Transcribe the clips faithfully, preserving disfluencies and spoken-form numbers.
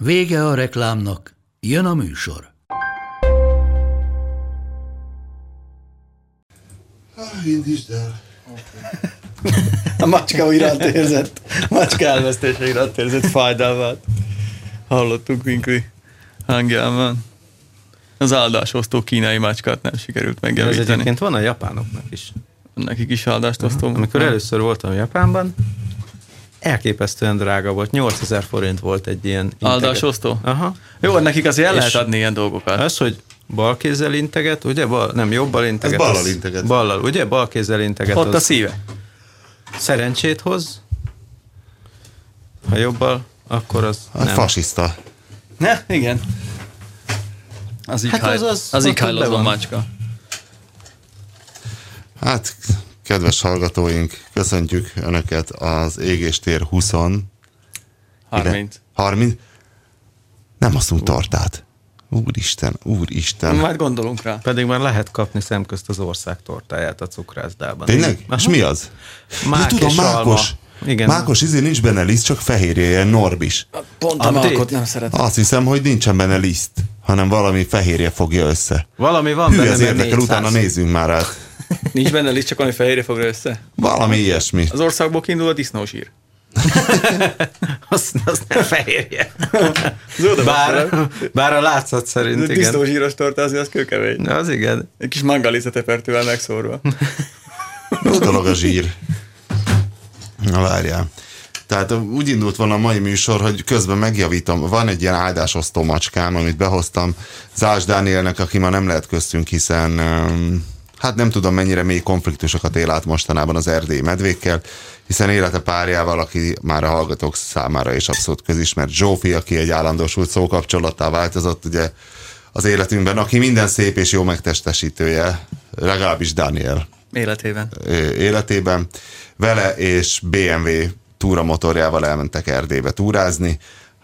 Vége a reklámnak, jön a műsor. Indítsd el. Okay. A macska iránt érzett, macska elvesztése iránt érzett fájdalmát. Hallottuk Winkli hangjában. Az áldás osztó kínai macskát nem sikerült megjavítani. Ez egyébként van a japánoknak is. Nekik is áldást osztó. Uh-huh. Amikor először voltam Japánban, elképesztően drága volt. nyolcezer forint volt egy ilyen... Áldás osztó? Aha. Jó, nekik azért el lehet adni ilyen dolgokat. Az, hogy bal kézzel integet, ugye? Bal, nem, jobbal integet. Ez ballal integet. Ballal, ugye? Bal kézzel integet. Ott a szíve. Szerencsét hoz. Ha jobbal, akkor az hát nem. Fasiszta. Ne? Igen. Az így hát hajl, az, az, az, így hajl, az a macska. Hát, kedves hallgatóink, köszöntjük Önöket az Égéstér húsz harminc. harminc. Nem asztunk tartát. Úristen, úristen. Már gondolunk rá. Pedig már lehet kapni szemközt az ország tortáját a cukrászdában. Tényleg? És mi az? Mák és tudom, mákos. Igen. Mákos, izé nincs benne liszt, csak fehérje, ilyen norbis. Pont a mákot nem szeretem. Azt hiszem, hogy nincsen benne liszt, hanem valami fehérje fogja össze. Valami van. Hű, benne. Hű, ez érdekel, utána nézzünk már át. Nincs benne liszt, csak valami fehérje fogja össze? Valami ilyesmi. Az országból kiindul a disznósír. azt, azt nem fehérje. bár, bár a látszat szerint, igen. Disznózsíros torta, azért az kőkemény. Az igen. Egy kis mangalizatepertővel megszórva. Jó dolog a zsír. Na várjál. Tehát úgy indult volna a mai műsor, hogy közben megjavítom. Van egy ilyen áldásosztó macskám, amit behoztam Zás Dánielnek, aki ma nem lehet köztünk, hiszen... Um, Hát nem tudom, mennyire mély konfliktusokat él át mostanában az erdélyi medvékkel, hiszen élete párjával, aki már a hallgatók számára is abszolút közismert, Zsófi, aki egy állandósult szókapcsolattá változott ugye az életünkben, aki minden szép és jó megtestesítője, legalábbis Daniel. Életében. Életében. Vele és bé em vé túramotorjával elmentek Erdélybe túrázni.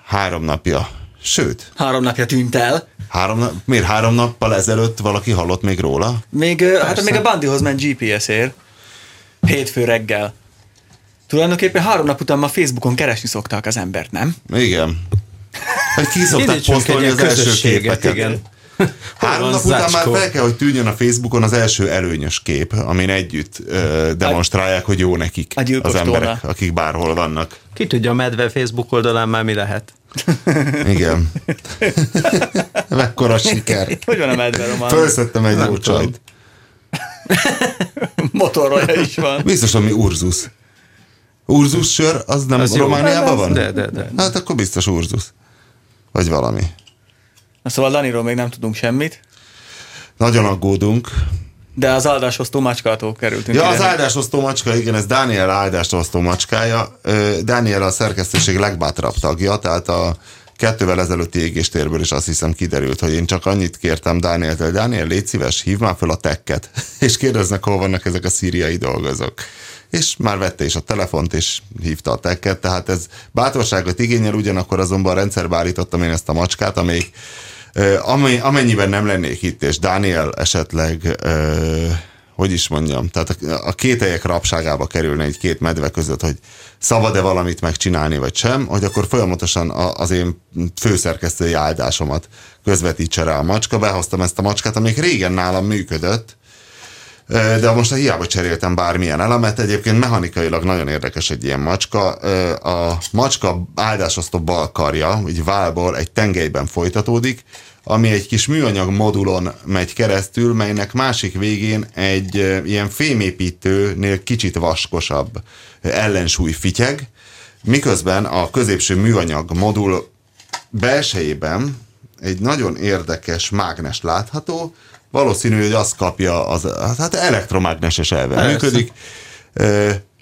Három napja, sőt. Három napja tűnt el. Három nap, miért három nappal ezelőtt valaki hallott még róla? Még, Persze. Hát még a bandihoz ment gé pé es-ér. Hétfő reggel. Tulajdonképpen három nap után ma Facebookon keresni szokták az embert, nem? Igen. Hát ki szokták posztolni az első képeket. Igen. Három nap után már fel kell, hogy tűnjön a Facebookon az első előnyös kép, amin együtt ö, demonstrálják, hogy jó nekik az emberek, tóra. Akik bárhol vannak. Ki tudja, a medve Facebook oldalán már mi lehet? Igen. Mekkora siker. Hogy van a medve román? Fölszedtem egy ócsajt. Motorolja is van. Biztos, ami Ursus. Ursus sör, az nem az Romániában van? De, de, de. Hát akkor biztos Ursus. Vagy valami. Na szóval Daniról még nem tudunk semmit. Nagyon aggódunk. De az áldásosztó macskától kerültünk. Ja, ide. Az áldásosztó macska, igen, ez Dániel áldásosztó macskája. Dániel a szerkesztőség legbátrabb tagja, tehát a kettővel ezelőtti Égéstérből is azt hiszem kiderült, hogy én csak annyit kértem Dánieltől, hogy Dániel, légy szíves, hívd már föl a tekket, és kérdeznek, hol vannak ezek a szíriai dolgozók. És már vette is a telefont, és hívta a tekket, tehát ez bátorságot igényel, ugyanakkor azonban rendszerbe állítottam én ezt a macskát, amelyik amennyiben nem lennék itt, és Dániel esetleg, ö, hogy is mondjam, tehát a kételyek rabságába kerülne egy két medve között, hogy szabad-e valamit megcsinálni, vagy sem, hogy akkor folyamatosan az én főszerkesztői áldásomat közvetítse rá a macska. Behoztam ezt a macskát, amelyik régen nálam működött, de most hiába cseréltem bármilyen elemet, egyébként mechanikailag nagyon érdekes egy ilyen macska. A macska áldásosztó bal karja, így válból egy tengelyben folytatódik, ami egy kis műanyag modulon megy keresztül, melynek másik végén egy ilyen fémépítőnél kicsit vaskosabb ellensúly fityeg, miközben a középső műanyag modul belsejében egy nagyon érdekes mágnes látható. Valószínű, hogy azt kapja, az, hát elektromágneses elve működik.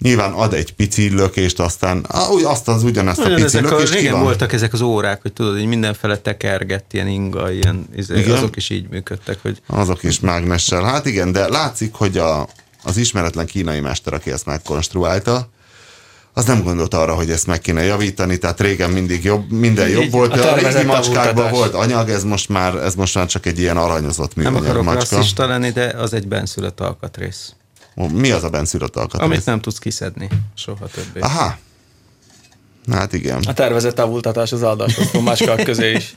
nyilván ad egy pici lökést, aztán azt az ugyanazt a pici lökést. Igen, voltak ezek az órák, hogy tudod, hogy mindenfele tekergett, ilyen inga, ilyen, azok is így működtek. Hogy... Azok is mágnessel. Hát igen, de látszik, hogy a, az ismeretlen kínai mester, aki ezt megkonstruálta, az nem gondolt arra, hogy ezt meg kéne javítani, tehát régen mindig jobb, minden így, jobb volt, a, a régi macskákban volt anyag, ez most, már, ez most már csak egy ilyen aranyozott műanyag macska. Nem akarok rasszista lenni, de az egy benszülött alkatrész. Mi az a benszülött alkatrész? Amit nem tudsz kiszedni soha többé. Aha. Hát igen. A tervezett távultatás az áldásosztó macskák közé is.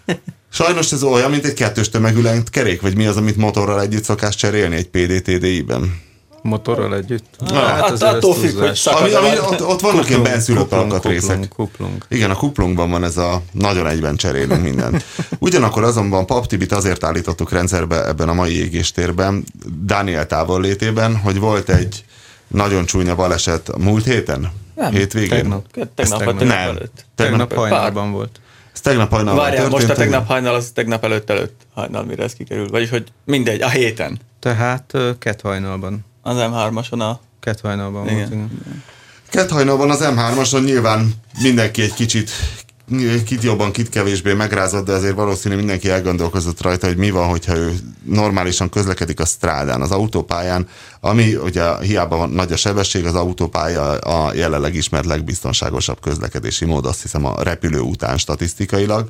Sajnos ez olyan, mint egy kettős tömegülengt kerék, vagy mi az, amit motorral együtt szokás cserélni egy pé dé té dé-ben? Motorral együtt? Na, hát attól függ, hogy ami, ami, ott, ott vannak ilyen benszülött alkatrészek. Igen, a kuplungban van ez a nagyon egyben cserélünk mindent. Ugyanakkor azonban Pap Tibit azért állítottuk rendszerbe ebben a mai égéstérben, Dániel távollétében, hogy volt egy nagyon csúnya baleset múlt héten? Nem, hétvégén? Tegnap. Tegnap, tegnap, tegnap előtt. Tegnap, tegnap hajnalban volt. Ez tegnap hajnalban Várjál, történt. Most a tegnap hajnal, az tegnap előtt előtt hajnal, mire ez kikerül. Vagyis, hogy mindegy, a héten. Tehát két hajnalban. Az em hármason a... Kethajnalban volt, igen. Kethajnalban az em hármason nyilván mindenki egy kicsit, kit jobban, kit kevésbé megrázott, de azért valószínűleg mindenki elgondolkozott rajta, hogy mi van, hogyha ő normálisan közlekedik a strádán, az autópályán, ami ugye hiába van nagy a sebesség, az autópálya a jelenleg ismert legbiztonságosabb közlekedési mód, azt hiszem a repülő után statisztikailag.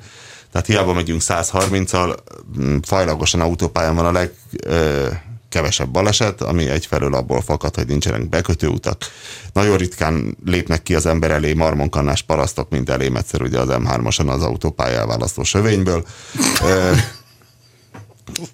Tehát hiába megyünk száz harminccal, fajlagosan autópályán van a leg... Ö, kevesebb baleset, ami egyfelől abból fakad, hogy nincsenek bekötőutak. Nagyon ritkán lépnek ki az ember elé marmonkannás parasztok, mint elém egyszer ugye az em hármason az autópálya elválasztó sövényből.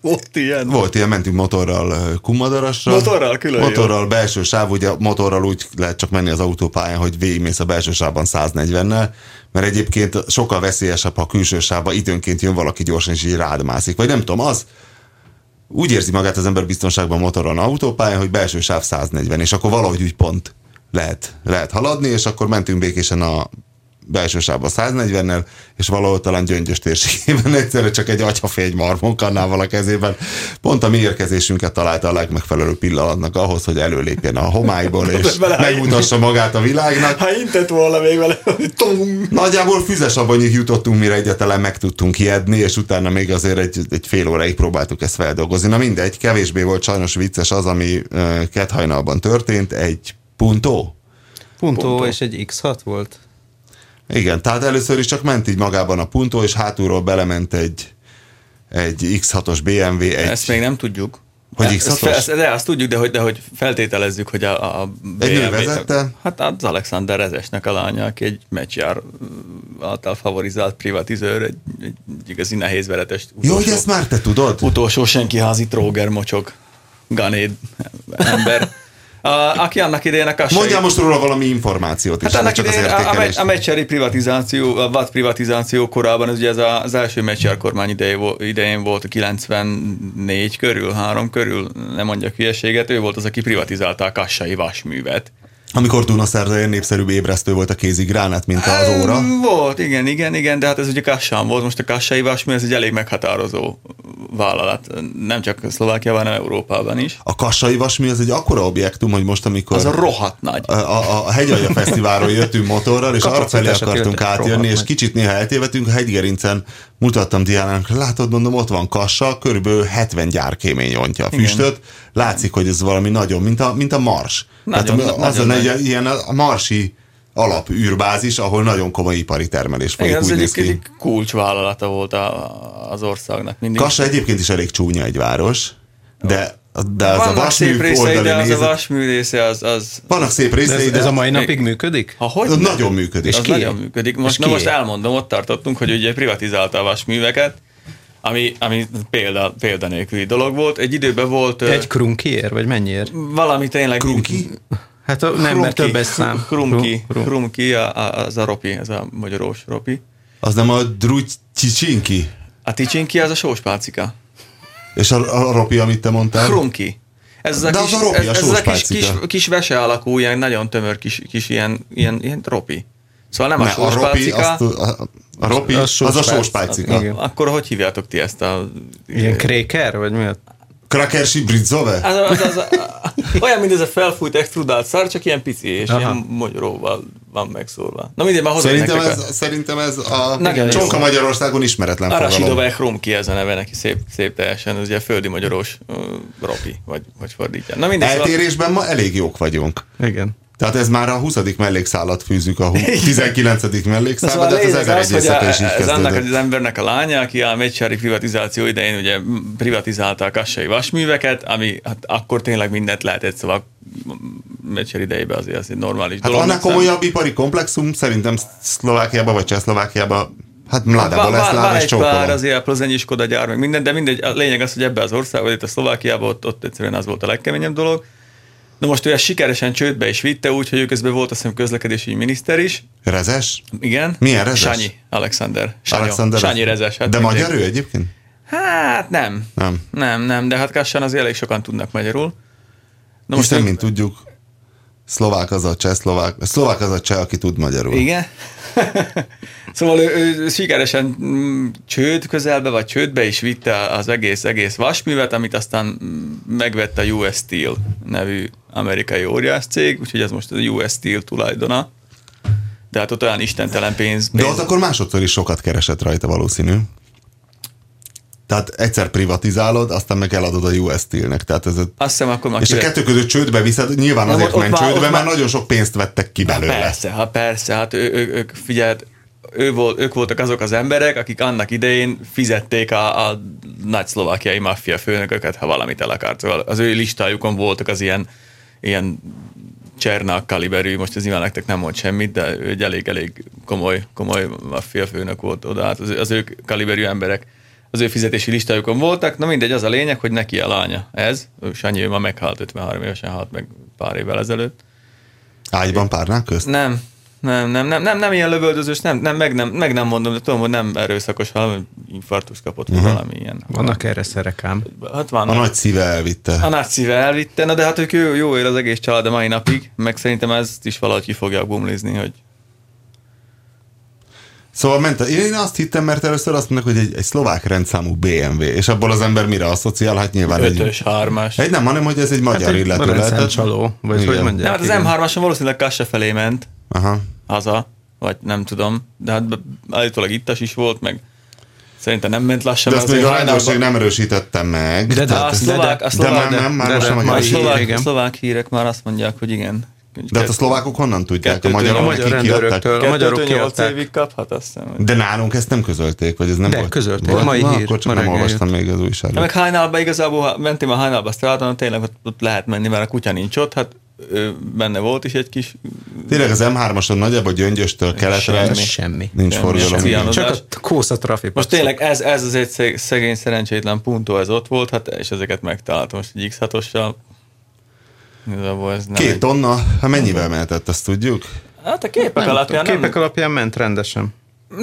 Volt ilyen. Volt ilyen, mentünk motorral Kumadarasra. Motorral külön. Motorral jó. Belső sáv, ugye motorral úgy lehet csak menni az autópályán, hogy végigmész a belső sávban száznegyvennel, mert egyébként sokkal veszélyesebb, ha a külső sávban időnként jön valaki gyorsan és így rád mászik. Vagy nem tudom, az úgy érzi magát az ember biztonságban motoron, autópályán, hogy belső sáv száznegyven, és akkor valahogy úgy pont lehet, lehet haladni, és akkor mentünk békésen a belső sávba száznegyvennel, és valahol talán Gyöngyös térségében egyszerre csak egy atyafény marmonkannával a kezében. Pont a mi érkezésünket találta a legmegfelelő pillanatnak ahhoz, hogy előlépjen a homályból, és megmutassa magát a világnak. Ha intett volna még vele, hogy tum! Nagyjából füzesabonyig jutottunk, mire egyáltalán meg tudtunk ijedni, és utána még azért egy, egy fél óráig próbáltuk ezt feldolgozni. Na mindegy, kevésbé volt sajnos vicces az, ami uh, kedhajnalban történt, egy Punto. Punto, Punto. És egy iksz hat volt. Igen, tehát először is csak ment így magában a Punto, és hátulról belement egy, egy iksz hatos bé em vé. Egy... Ezt még nem tudjuk. Hogy de, iksz hatos? Ezt, de azt tudjuk, de hogy, de hogy feltételezzük, hogy a, a bé em vé... Egy nő vezette? Hát az Alexander Rezesnek a lánya, aki egy meccsjár által favorizált privatizőr, egy, egy igazi nehéz veretest utolsó... Jó, hogy ezt már te tudod? Utolsó senkiházi tróger mocsok, ganéd ember... A, aki annak idején a kassai... Mondjál most róla valami információt is. Hát annak idején az a, a meccseri privatizáció, a vé á té privatizáció korában, ez ugye ez az első meccseri kormány idején volt, kilencvennégy körül, három körül, nem mondjak hülyeséget, ő volt az, aki privatizálta a kassai vasművet. Amikor Dunaszerdajén népszerűbb ébresztő volt a kézigránát, mint az óra? Volt, igen, igen, igen, de hát ez ugye Kassán volt, most a kassai vasmű, ez egy elég meghatározó vállalat, nem csak Szlovákiában, hanem Európában is. A kassai vasmű az egy akkora objektum, hogy most amikor... Az a rohadt nagy. A, a, a Hegyalja Fesztiválról jöttünk motorral, és arrafelé akartunk jött, átjönni, és kicsit néha eltévedtünk, a hegygerincen mutattam Diánának, látod, mondom, ott van Kassa, körülbelül hetven gyárkémény ontja a füstöt, látszik, hogy ez valami nagyon, mint a, mint a Mars. Nagyon, tehát az nagyon, a negy, nagyon. Ilyen a marsi alapűrbázis, ahol nagyon komoly ipari termelés folyik. Igen, úgy néz ki. Kulcsvállalata volt a, az országnak mindig. Kassa egyébként is elég csúnya egy város, de, de az vannak a vasmű oldali de az nézet... a vasmű része az... az... Vannak szép részei, de... Ez a mai napig működik? Ha, hogy nagyon működik. Az nagyon működik. Most, na most elmondom, ott tartottunk, hogy ugye privatizálta a vasműveket, ami, ami példa, példanélküli dolog volt. Egy időben volt... Egy krunkiér, vagy mennyiért? Valami tényleg... Krunki? Hát a, nem, krumki, mert több eszám. Krumki, krum, krum. krumki az a ropi, az a magyarós ropi. Az nem a drucicsinki? A ticsinki az a sóspálcika. És a, a ropi, amit te mondtál? Krumki. Ez az a, kis, az a, ropi, a ez a kis, kis, kis vese alakú, ilyen nagyon tömör kis, kis ilyen, ilyen, ilyen ropi. Szóval nem ne, a sóspálcika... A ropi, a az a sóspálcika. Akkor hogy hívjátok ti ezt a... Ilyen kréker, vagy mi? Krakersi bridzove? Az, az, az, az, olyan, mint ez a felfújt extrudált szar, csak ilyen pici, és aha, ilyen mogyoróval van megszólva. Na mindegy, már hozzá nektek ez, a... Szerintem ez a csonka Magyarországon ismeretlen fogalom. Arasidová Hromki ez a neve neki, szép, szép teljesen, ugye földi magyaros uh, ropi, vagy, vagy fordítja. Na mindegy. Eltérésben a... ma elég jók vagyunk. Igen. Tehát ez már a huszadik mellékszálat fűzünk a tizenkilencedik mellékszálat, de ez az ezeregészete is így kezdődött. Ez annak, hogy az embernek a lánya, aki a megysári privatizáció idején ugye privatizálta a kassai vasműveket, ami hát akkor tényleg mindent lehetett, szóval meccser idejében azért az egy normális hát dolog. Hát annál komolyabb ipari komplexum szerintem Szlovákiában vagy Csehszlovákiában hát Mládában hát, lesz lána és csókolom. Vár azért a Plzenyis Skoda gyár meg minden, de mindegy, a lényeg az, hogy ebben az országban, itt a Szlovákiában ott, ott egyszerűen az volt a legkeményebb dolog. Na most ő ezt sikeresen csődbe is vitte, úgyhogy ő közben volt, azt hiszem, közlekedési miniszter is. Rezes? Igen. Milyen Rezes? Sanyi, Alexander. Sanyi, Alexander Sanyi Rezes. Hát de magyar ő egyébként? Hát nem. Nem. Nem, nem, de hát Kassán azért elég sokan tudnak magyarul. Na most nem, mint tudjuk, szlovák az a cseh, szlovák, szlovák az a cseh, aki tud magyarul. Igen. Szóval ő, ő sikeresen csőd közelbe, vagy csődbe is vitte az egész, egész vasművet, amit aztán megvette a U S Steel nevű amerikai óriás cég, úgyhogy ez most a U S Steel tulajdona. De hát ott olyan istentelen pénz. pénz. De ott akkor másodszor is sokat keresett rajta valószínű. Tehát egyszer privatizálod, aztán meg eladod a U S Steelnek. Tehát ez a... Azt hiszem, akkor és kivet... a kettő között csődbe viszed, nyilván na, azért ment csődbe, már, már nagyon sok pénzt vettek ki belőle. Persze, ha persze, hát ő, ő, ők figyelt, ő volt, ők voltak azok az emberek, akik annak idején fizették a, a nagy szlovákiai maffia főnököket, ha valamit el akart. Az ő listájukon voltak az ilyen, ilyen Csernák kaliberű, most ez nyilván nektek nem mond semmit, de ő egy elég-elég komoly, komoly maffia főnök volt oda, hát az, az ők kaliberű emberek az ő fizetési listájukon voltak. Na mindegy, az a lényeg, hogy neki a lánya ez. Sanyi, ő ma meghalt, ötvenhárom évesen halt meg pár évvel ezelőtt. Ágyban párnák közt? Nem, nem, nem, nem, nem, nem ilyen lövöldözős, nem, nem, meg, nem, meg nem mondom, de tudom, hogy nem erőszakos, hanem infarktus kapott, uh-huh. valami ilyen. Vannak erre szerek ám. Hát van, a nagy szíve elvitte. A nagy szíve elvitte, na de hát ők jó, jó ér az egész család a mai napig, meg szerintem ezt is valahogy ki fogják bumlizni, hogy szóval ment a, én azt hittem, mert először azt mondnak, hogy egy, egy szlovák rendszámú bé em vé, és abból az ember mire asszociál, hát nyilván ötös, egy... ötös, hármas. Egy nem, hanem, hogy ez egy magyar hát, illető lehetett. Csaló, vagy igen. Hogy mondják. Nem, hát az em hármason valószínűleg Kassa felé ment. Aha. Haza, vagy nem tudom, de hát állítólag ittas is volt, meg szerintem nem ment lassan. De azt még a rendőrség nem erősítette meg. De, de, de a szlovák, a szlovák, de, de, nem, de, de, de, a szlovák, a szlovák hírek már azt mondják, hogy igen. De hát a szlovákok honnan tudják? Kettőtől, a magyarok, magyar rendőröktől. A magyarok kiadták. Kaphat, azt hiszem, de nálunk ezt nem közölték, vagy ez nem de volt? De közölték. Volt? Mai na, hír. Akkor csak nem olvastam jött. Még az újságot. Meg Hajnálba igazából, mentem a Hajnálba a Stráton, tényleg ott lehet menni, mert a kutya nincs ott, hát benne volt is egy kis... Tényleg az em hármason nagyjából Gyöngyöstől keletre semmi. semmi. Nincs forgalom. Csak a kósza trafik. Most tényleg ez, ez az egy szegény szerencsétlen puntó, ez ott volt, hát és ezeket megtaláltam most egy iksz hatossal. Két tonna, hát mennyivel mehetett, azt tudjuk? Hát a képek nem alapján nem... képek alapján ment rendesen.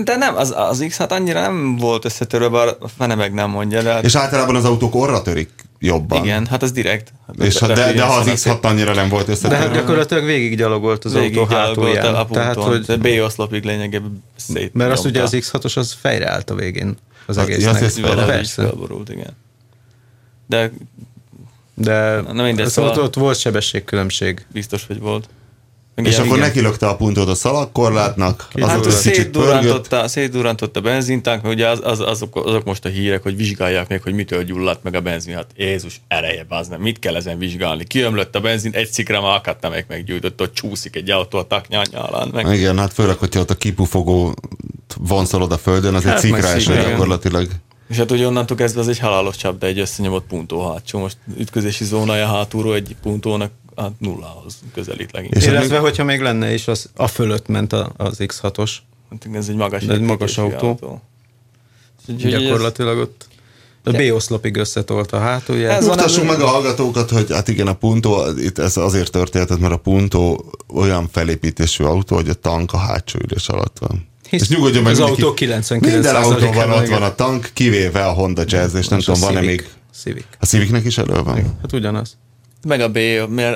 De nem, az, az X hát annyira nem volt összetörő, bár a fene meg nem mondja. De hát... És általában az autók orra törik jobban. Igen, hát az direkt. És de, de, de ha az iksz hat annyira nem volt összetörő. De hát gyakorlatilag végiggyalogolt az végig autó hátulján. A tehát, hogy B-oszlopig lényegében szétnyomta. Mert azt ugye az iksz hatos az fejre állt a végén az egésznek. Az persze. Felborult, igen. De... De na, mindegy, szóval ott volt sebességkülönbség. Biztos, hogy volt. Igen, és akkor igen. Nekilökte a puntot a szalagkorlátnak. Hát szétdurrantotta, szétdurrantotta a benzintank, mert ugye az, az, azok, azok most a hírek, hogy vizsgálják még, hogy mitől gyulladt meg a benzin. Hát Jézus ereje, bazd meg, mit kell ezen vizsgálni? Kiömlött a benzin, egy szikra már akadta, meg meggyújtott, ott csúszik egy autó a taknyanyalán. Meg... Igen, hát főleg, hogyha ott a kipufogó vonszolod a földön, az hát egy szikra eső gyakorlatilag. És hát ugye onnantól kezdve az egy halálos csapda, egy összenyomott puntó hátsó. Most ütközési zónája hátulról egy puntónak hát nullához közelít leginkább. Illetve, még... hogyha még lenne is, az a fölött ment az iksz hatos. Hát ez egy magas, egy magas autó. autó. Úgyhogy gyakorlatilag ez... ott a B-oszlopig összetolt a hátulját. Mutassuk meg a hallgatókat, hogy hát igen, a puntó, itt ez azért történt, mert a puntó olyan felépítésű autó, hogy a tank a hátsó ülés alatt van. Hisz, és nyugodjon meg, az autó kilencvenkilenc százalékban minden autóban ott van a tank, kivéve a Honda Jazz, és nem tudom, van-e még... Civic. A Civicnek is elő van? Hát ugyanaz. Meg a B,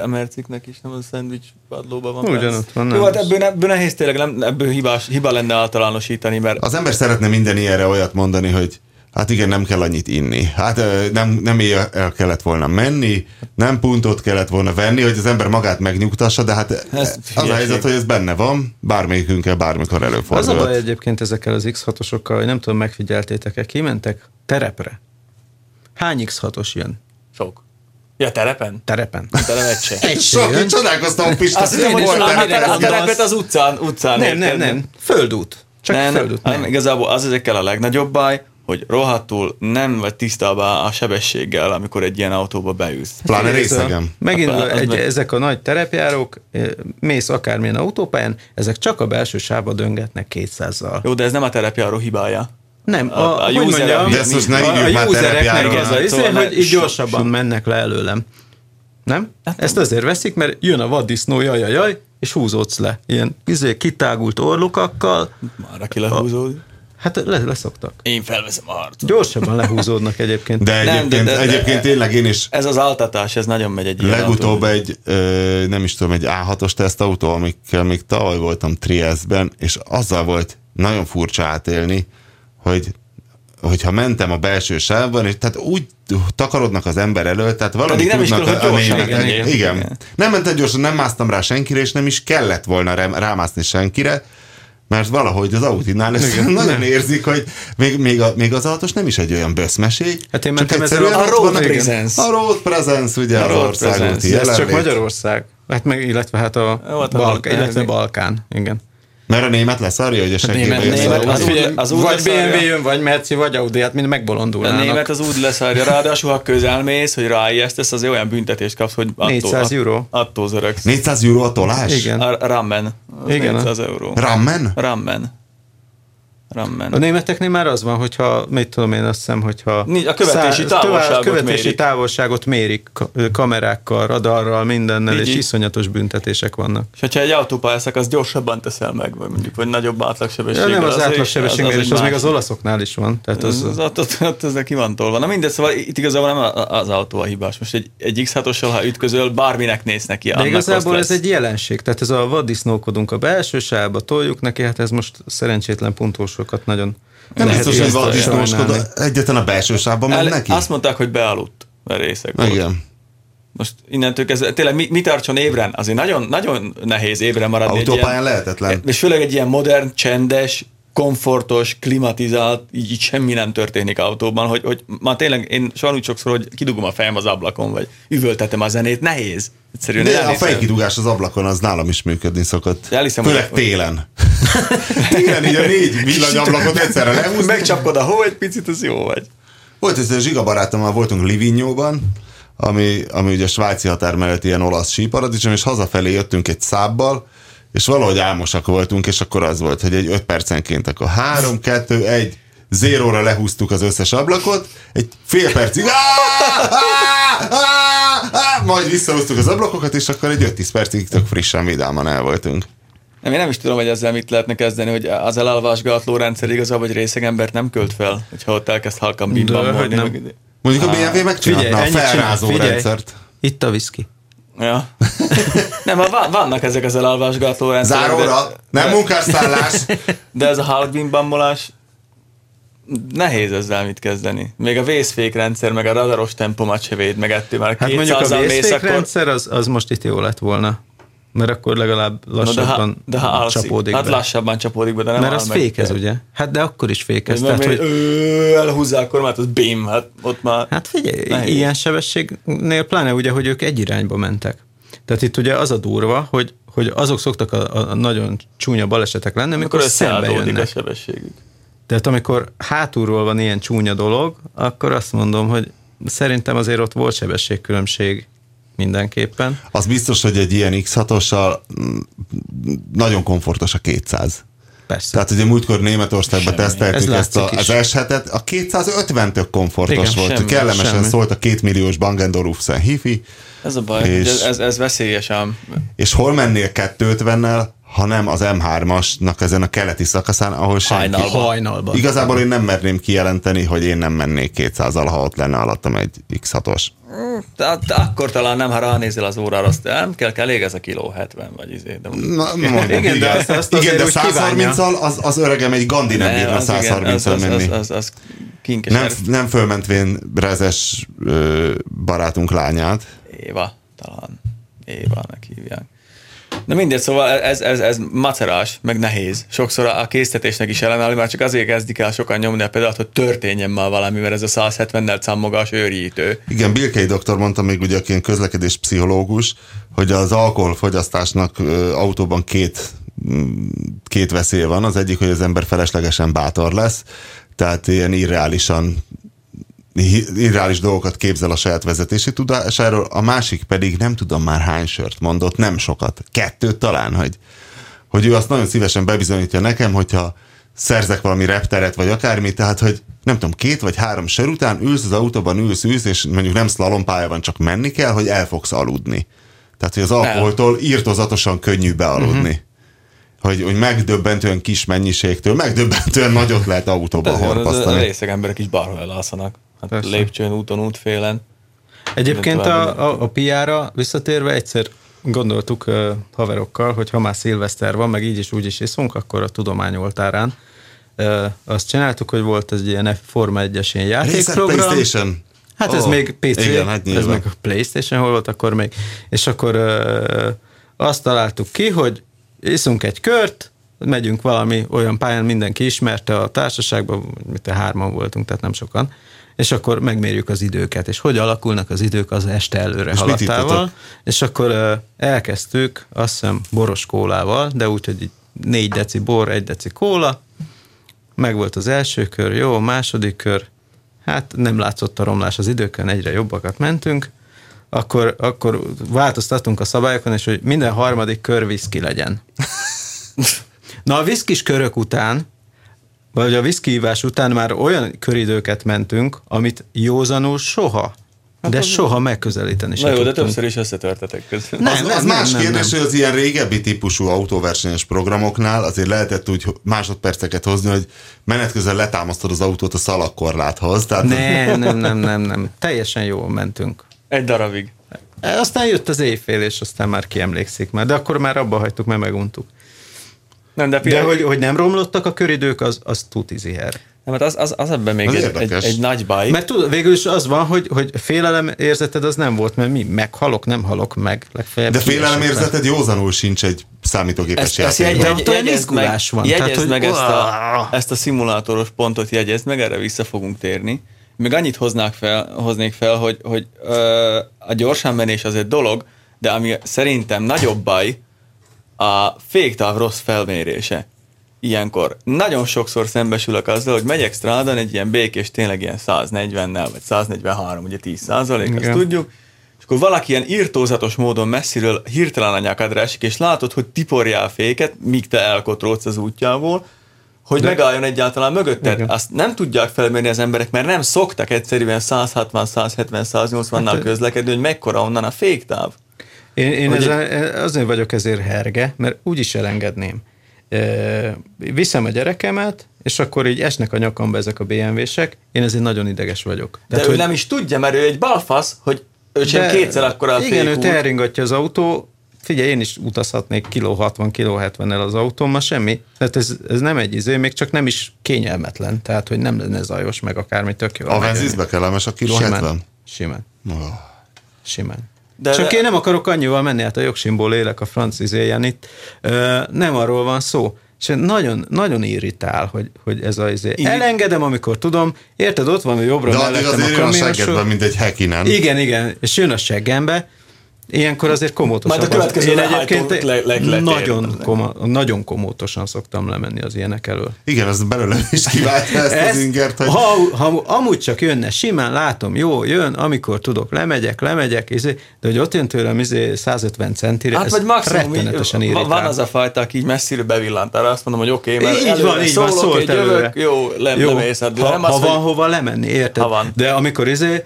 a Merciknek is, nem a sandwich padlóban van. Ugyanott van. Jó, hát ebből, ebből nehéz tényleg, nem, ebből hibás, hiba lenne általánosítani, mert... Az ember szeretne minden ilyenre olyat mondani, hogy Hát igen, nem kell annyit inni. Hát nem, nem el kellett volna menni, nem puntot kellett volna venni, hogy az ember magát megnyugtassa, de hát ez az a helyzet, hogy ez benne van, bármelyikünkkel bármikor előfordul. Az a baj egyébként ezekkel az iksz hatosokkal, hogy nem tudom, megfigyeltétek-e, kimentek terepre. Hány iksz hatos jön? Sok. Ja, terepen? Terepen. Terepen egy se. Egy se jön. Sok, csodálkoztam, Pista. Azt hiszem, hogy a terepet az utcán. utcán nem, nem, nem. Földút. Csak nem, földút. Nem. Nem. Igazából az ezekkel a legnagyobb baj, hogy rohadtul nem vagy tisztában a sebességgel, amikor egy ilyen autóba beülsz. Pláne részegen. Megint a plán, egy, meg... ezek a nagy terepjárók, mész akármilyen autópályán, ezek csak a belső sávba döngetnek kétszázzal. Jó, de ez nem a terepjáró hibája. Nem, a, a, hogy mondjam, de ezt most ne hívjuk már terepjárónak. Ez az, szóval hogy így gyorsabban so, so. mennek le előlem. Nem? Hát ezt nem. Azért veszik, mert jön a vaddisznó, jaj, jaj, jaj, és húzódsz le. Ilyen kitágult orlukakkal. Már ki lehúzódik. Hát leszoktak. Én felveszem a harcot. Gyorsabban lehúzódnak egyébként. De egyébként, nem, de, de, de, egyébként tényleg én is... Ez az altatás, ez nagyon megy egy ilyen legutóbb autó, egy, ö, nem is tudom, egy á hatos tesztautó, amikkel még tavaly voltam Trieste-ben, és azzal volt nagyon furcsa átélni, hogy hogyha mentem a belső sávban, és tehát úgy takarodnak az ember elől, tehát valami nem tudnak is tudod, a mélynek. Igen, igen. igen. Nem mentem gyorsan, nem másztam rá senkire, és nem is kellett volna rámászni senkire, mert valahogy az Audinál nagyon érzik, hogy még, még, a, még az autos nem is egy olyan böszmesély. Hát én mentem ezzel a road presence. A road presence, ugye a road presence. Ez csak Magyarország, hát meg, illetve hát a, a Balk- illetve Balkán. Igen. Mert a német leszarja, hogy a segítségben jössz. Vagy bé em vé jön, vagy Merci, vagy Audi, hát mind megbolondulnának. A német az úgy leszarja, ráadásul ha közelmész, hogy ráijesztesz, azért olyan büntetést kapsz, hogy attól, négyszáz euró. Attól zöröksz. négyszáz euró a tolás? Igen. A ramen. Igen. négyszáz euró. Ramen? Ramen. Ramen. A németeknél már az van, hogyha, mit tudom én, azt hiszem, hogyha a követési, szá- távolságot, követési mérik. távolságot mérik kamerákkal, radarral, mindennel, így, és így. Iszonyatos büntetések vannak. És hogyha egy autópályaszak, az gyorsabban teszel meg, vagy mondjuk, vagy nagyobb átlagsebességgel. Ja, nem az, az átlagsebességgel, és az, az, az, az még az olaszoknál is van. Tehát az, az, az, az, az, az neki van tolva. Na mindegy, szóval itt igazából nem az autó a hibás. Most egy, egy iksz hatossal, ha ütközöl, bárminek néz neki. De igazából ez egy jelenség. Tehát ez a vaddisznókodunk a belső sávba, toljuk neki, hát ez most szerencsétlen pontós. Nagyon nem biztos, hogy vaddisznóskoda egyetlen a belső sávban ment neki. Azt mondták, hogy bealudt, mert részeg volt. Igen. Most innentől kezdve, tényleg mi, mi tartson ébren? Azért nagyon, nagyon nehéz ébren maradni. Autópályán ilyen, lehetetlen. És főleg egy ilyen modern, csendes, komfortos, klimatizált, így, így semmi nem történik autóban, hogy, hogy már tényleg én sajnálom sokszor, hogy kidugom a fejem az ablakon, vagy üvöltetem a zenét, nehéz. Egyszerűen de a fejkidugás az ablakon, az nálam is működni szokott. Elhiszem, főleg hogy... télen. télen így a négy villanyablakot egyszerre lehúzni. Megcsapkod a hó egy picit, az jó vagy. Volt ez a Zsiga barátommal, voltunk Livignóban, ami, ami ugye a svájci határ mellett ilyen olasz síparadicsom, és hazafelé jöttünk egy szábbal, és valahogy álmosak voltunk, és akkor az volt, hogy egy öt percenként akkor három, kettő, egy, zéróra lehúztuk az összes ablakot, egy fél percig, majd visszahúztuk az ablakokat, és akkor egy öt-tíz percig tök frissen, vidáman el voltunk. Nem, én nem is tudom, hogy ezzel mit lehetne kezdeni, hogy az elalvásgátló rendszer igazából, hogy részegembert nem költ fel, hogyha ott elkezd halkan bimbammolni. Mondjuk a bé em vé megcsinálna a felrázó rendszert. Itt a viszki. Ja. Nem, hát vannak ezek az elalvásgátló rendszerek. Záróra, de, nem de, munkásszállás. De ez a halkbimbammolás, nehéz ezzel mit kezdeni. Még a vészfékrendszer, meg a radaros tempomat se véd, meg ettől már kétszázzal mész. Hát mondjuk a vészfékrendszer az, az most itt jó lett volna. Mert akkor legalább lassabban de ha, de ha csapódik hát be. Hát lassabban csapódik be, de nem mert az fékez, kell. Ugye? Hát de akkor is fékez. Tehát, mert, hogy... Ő, elhúzza a kormát, az bim, hát ott már... Hát figyelj, nehéz. Ilyen sebességnél pláne ugye, hogy ők egy irányba mentek. Tehát itt ugye az a durva, hogy, hogy azok szoktak a, a nagyon csúnya balesetek lenni, amikor szembe jönnek. A sebességük. Tehát amikor hátulról van ilyen csúnya dolog, akkor azt mondom, hogy szerintem azért ott volt sebességkülönbség mindenképpen. Az biztos, hogy egy ilyen iksz hatossal nagyon komfortos a kétszáz. Persze. Tehát ugye múltkor Németországban teszteltük ez ezt a, az es hetet, a kétszázötven tök komfortos. Igen, volt, semmi, kellemesen semmi. Szólt a kétmilliós Bangendorufsen hifi. Ez a baj, és, ez, ez veszélyes ám. És hol mennél kétszázötvennel, hanem az em hármasnak ezen a keleti szakaszán, ahol senki... Hajnalban. Igazából én nem merném kijelenteni, hogy én nem mennék kétszázzal, ha ott lenne alattam egy iksz hatos. Tehát akkor talán nem, ha ránézel az órára, azt nem kell, elég ez a kiló hetven, vagy izé. Igen, de százharminccal az öregem egy Gandhi nem bírna százharminccal menni. Nem fölmentvén Rezes barátunk lányát. Éva, talán Évának hívják. Na mindegy, szóval ez, ez, ez macerás, meg nehéz. Sokszor a késztetésnek is ellenáll, már csak azért kezdik el sokan nyomni a pedált, hogy történjen már valami, mert ez a száz hetvennel számogás őrjítő. Igen, Bilkei doktor mondta még, ugye, aki közlekedés pszichológus, hogy az alkoholfogyasztásnak autóban két, két veszélye van. Az egyik, hogy az ember feleslegesen bátor lesz, tehát ilyen irreálisan irreális dolgokat képzel a saját vezetési tudásáról, a másik pedig nem tudom már hány sört mondott, nem sokat, kettőt talán, hogy, hogy ő azt nagyon szívesen bebizonyítja nekem, hogyha szerzek valami repteret, vagy akármi, tehát, hogy nem tudom, két vagy három sör után ülsz az autóban, ülsz, ülsz, és mondjuk nem szlalompálya van, csak menni kell, hogy el fogsz aludni. Tehát, hogy az alkoholtól írtozatosan könnyű bealudni. Mm-hmm. Hogy, hogy megdöbbentően kis mennyiségtől, megdöbbentően nagyot lehet autóban horpasztani. A részeg emberek is bárhol elalszanak. Hát lépcsőn, úton, útfélen. Egyébként a, a, a piára visszatérve egyszer gondoltuk uh, haverokkal, hogy ha már szilveszter van, meg így is úgy is iszunk, akkor a tudomány oltárán. Uh, azt csináltuk, hogy volt egy ilyen Forma egyes ilyen játékprogram. PlayStation. Hát oh, ez még pé cé, igen, hát ez meg a PlayStation, hol volt akkor még. És akkor uh, azt találtuk ki, hogy iszunk egy kört, megyünk valami olyan pályán, mindenki ismerte a társaságban, mint a hárman voltunk, tehát nem sokan. És akkor megmérjük az időket, és hogy alakulnak az idők az este előre és haladtával. És akkor uh, elkezdtük, azt hiszem, boros kólával, de úgy, hogy négy deci bor, egy deci kóla. Megvolt az első kör, jó, második kör. Hát nem látszott a romlás az időkön, egyre jobbakat mentünk. Akkor, akkor változtatunk a szabályokon, és hogy minden harmadik kör viszki legyen. Na a viszkis körök után, vagy a viszkihívás után már olyan köridőket mentünk, amit józanul soha, hát de soha megközelíteni sem. Na jó, tudtunk. De többször is összetörtetek közül. Nem, az, nem, az nem, más nem, kérdés, nem. Hogy az ilyen régebbi típusú autóversenyes programoknál azért lehetett úgy másodperceket hozni, hogy menet közben letámasztod az autót a szalagkorláthoz. Tehát nem, nem, nem, nem, nem. Teljesen jól mentünk. Egy darabig. Aztán jött az éjfél, és aztán már kiemlékszik már. De akkor már abba hagytuk, mert meguntuk. Nem, de de hogy, hogy nem romlottak a köridők, az, az tuti ziher. Nem, hát az, az, az ebben még az egy, egy, egy nagy baj. Mert tud, végül is az van, hogy, hogy félelemérzeted az nem volt, mert mi meghalok, nem halok meg. De félelemérzeted józanul sincs egy számítógépes játékban. De olyan izgulás van. Jegyezd meg ezt a, ezt a szimulátoros pontot, jegyezd meg, erre vissza fogunk térni. Még annyit hoznák fel, hoznék fel, hogy, hogy ö, a gyorsan menés az egy dolog, de ami szerintem nagyobb baj, a féktáv rossz felmérése. Ilyenkor nagyon sokszor szembesülök azzal, hogy megyek strádon egy ilyen békés, tényleg ilyen száznegyvennel, vagy száznegyvenhárom, ugye tíz százalék, azt tudjuk, és akkor valaki ilyen irtózatos módon messziről hirtelen a nyakadra esik, és látod, hogy tiporjál féket, míg te elkotródsz az útjából, hogy de megálljon egyáltalán mögötted. Igen. Azt nem tudják felmérni az emberek, mert nem szoktak egyszerűen száz hatvan, száz hetven, száz nyolcvannal hát, közlekedni, hogy mekkora onnan a féktáv. Én, én ezen, azért vagyok ezért herge, mert úgyis elengedném. Viszem a gyerekemet, és akkor így esnek a nyakamba ezek a bé em vések, én ezért nagyon ideges vagyok. De tehát, ő hogy... nem is tudja, mert ő egy balfasz, hogy ő sem kétszer akkora a fékút. Igen, őt elringatja az autó. Figyelj, én is utazhatnék kiló hatvan, kiló hetvennel az autómmal, semmi. Tehát ez, ez nem egy izé, még csak nem is kényelmetlen. Tehát, hogy nem lenne zajos, meg akármi, tök jó. A venzízbe kellemes a kiló hetven? Simán. Oh. Simán. De csak de... én nem akarok annyival menni, hát a jogsimból élek a franc izéjen itt. Ö, nem arról van szó. És nagyon, nagyon irritál, hogy, hogy ez az izé. Így... Elengedem, amikor tudom. Érted, ott van, hogy jobbra mellettem a kamionosok. De mint egy hekinen. Igen, igen. És jön a seggembe. Ilyenkor azért komótosabb. Majd a következő egyébként le, le, le, nagyon, koma, nagyon komótosan szoktam lemenni az ilyenek elől. Igen, az belőle is kiváltja ezt, ezt az ingert. Hogy... Ha, ha amúgy csak jönne, simán látom, jó, jön, amikor tudok, lemegyek, lemegyek, izé, de hogy ott jön tőlem izé, száz ötven centire, hát, ez rettenetesen irritál. Van az a fajta, aki így messziről bevillant, arra azt mondom, hogy oké, okay, mert így előre van, így szólok, van, szólt előre. Jó, lem, jó, lemészed. Ha, ha van hova lemenni, érted? De amikor izé,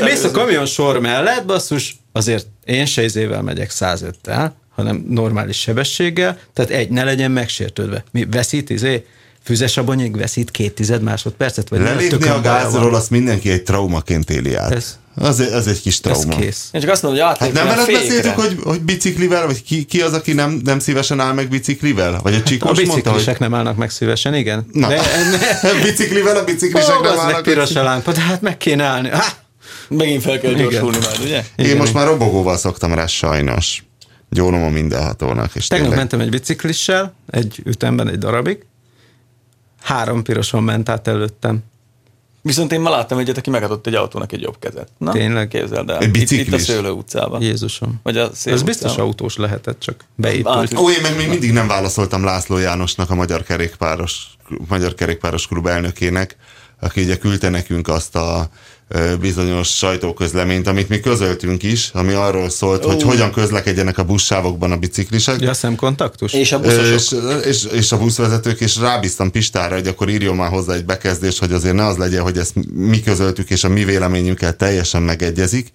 mész a kamionsor mellett, basszus, azért én se izével megyek száz öttel, hanem normális sebességgel, tehát egy, ne legyen megsértődve. Mi veszít, izé, füzesabonyig veszít két tized másodpercet? Vagy lelépni a gázról, azt mindenki egy traumaként éli át. Ez, az, az egy kis trauma. Ez kész. Én csak azt mondom, hogy átlépni hát nem veled beszéltük, hogy, hogy biciklivel, vagy ki, ki az, aki nem, nem szívesen áll meg biciklivel? Vagy a Csikós mondta, hogy... A biciklisek nem állnak meg szívesen, igen. Na, de, ne. biciklivel a biciklisek nem állnak meg. Piros a lámpa, de hát meg kéne állni. Há! Megint fel kell gyorsulni már, ugye? Én igen, most igen. már robogóval szoktam rá sajnos. Gyónom a mindenhatónak. Tegnap mentem egy biciklissel, egy ütemben egy darabig. Három piroson ment át előttem. Viszont én már láttam egyet, aki megadott egy autónak egy jobb kezet. Na, tényleg? Képzeld el. Itt, itt a Szőlő utcában. Jézusom. Vagy a Szőlő Ez biztos utcában. Autós lehetett, csak beépült. Ó, én meg még mindig nem válaszoltam László Jánosnak, a Magyar Kerékpáros, Magyar Kerékpáros Klub elnökének, aki ugye küldte nekünk azt a bizonyos sajtóközleményt, amit mi közöltünk is, ami arról szólt, Ó. hogy hogyan közlekedjenek a buszsávokban a biciklisek. Ja, szemkontaktus. És a buszosok. És, és, és a buszvezetők, és rábíztam Pistára, hogy akkor írjon már hozzá egy bekezdést, hogy azért ne az legyen, hogy ezt mi közöltük, és a mi véleményünkkel teljesen megegyezik.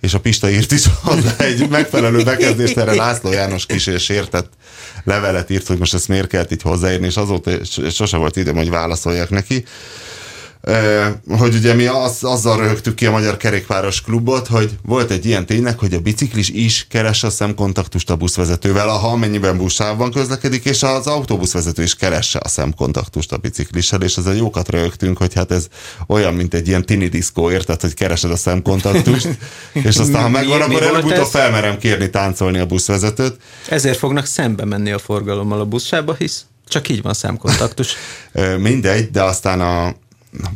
És a Pista írt is hozzá egy megfelelő bekezdést, erre László János kis és sértett levelet írt, hogy most ezt miért kellett így hozzáírni, és azóta sose volt időm, hogy válaszoljak neki. Hogy ugye mi az, azzal röhögtük ki a Magyar Kerékpáros Klubot, hogy volt egy ilyen ténynek, hogy a biciklis is keres a szemkontaktust a buszvezetővel, ha amennyiben buszsávban közlekedik, és az autóbuszvezető is keresse a szemkontaktust a biciklissel, és ezzel jókat röhögtünk, hogy hát ez olyan, mint egy ilyen tini diszkó, érted, hogy keresed a szemkontaktust, és aztán ha megvan, mi, akkor előbb-utóbb felmerem kérni táncolni a buszvezetőt. Ezért fognak szembe menni a forgalommal a buszsávba, hisz csak így van szemkontaktus. Mindegy, de aztán a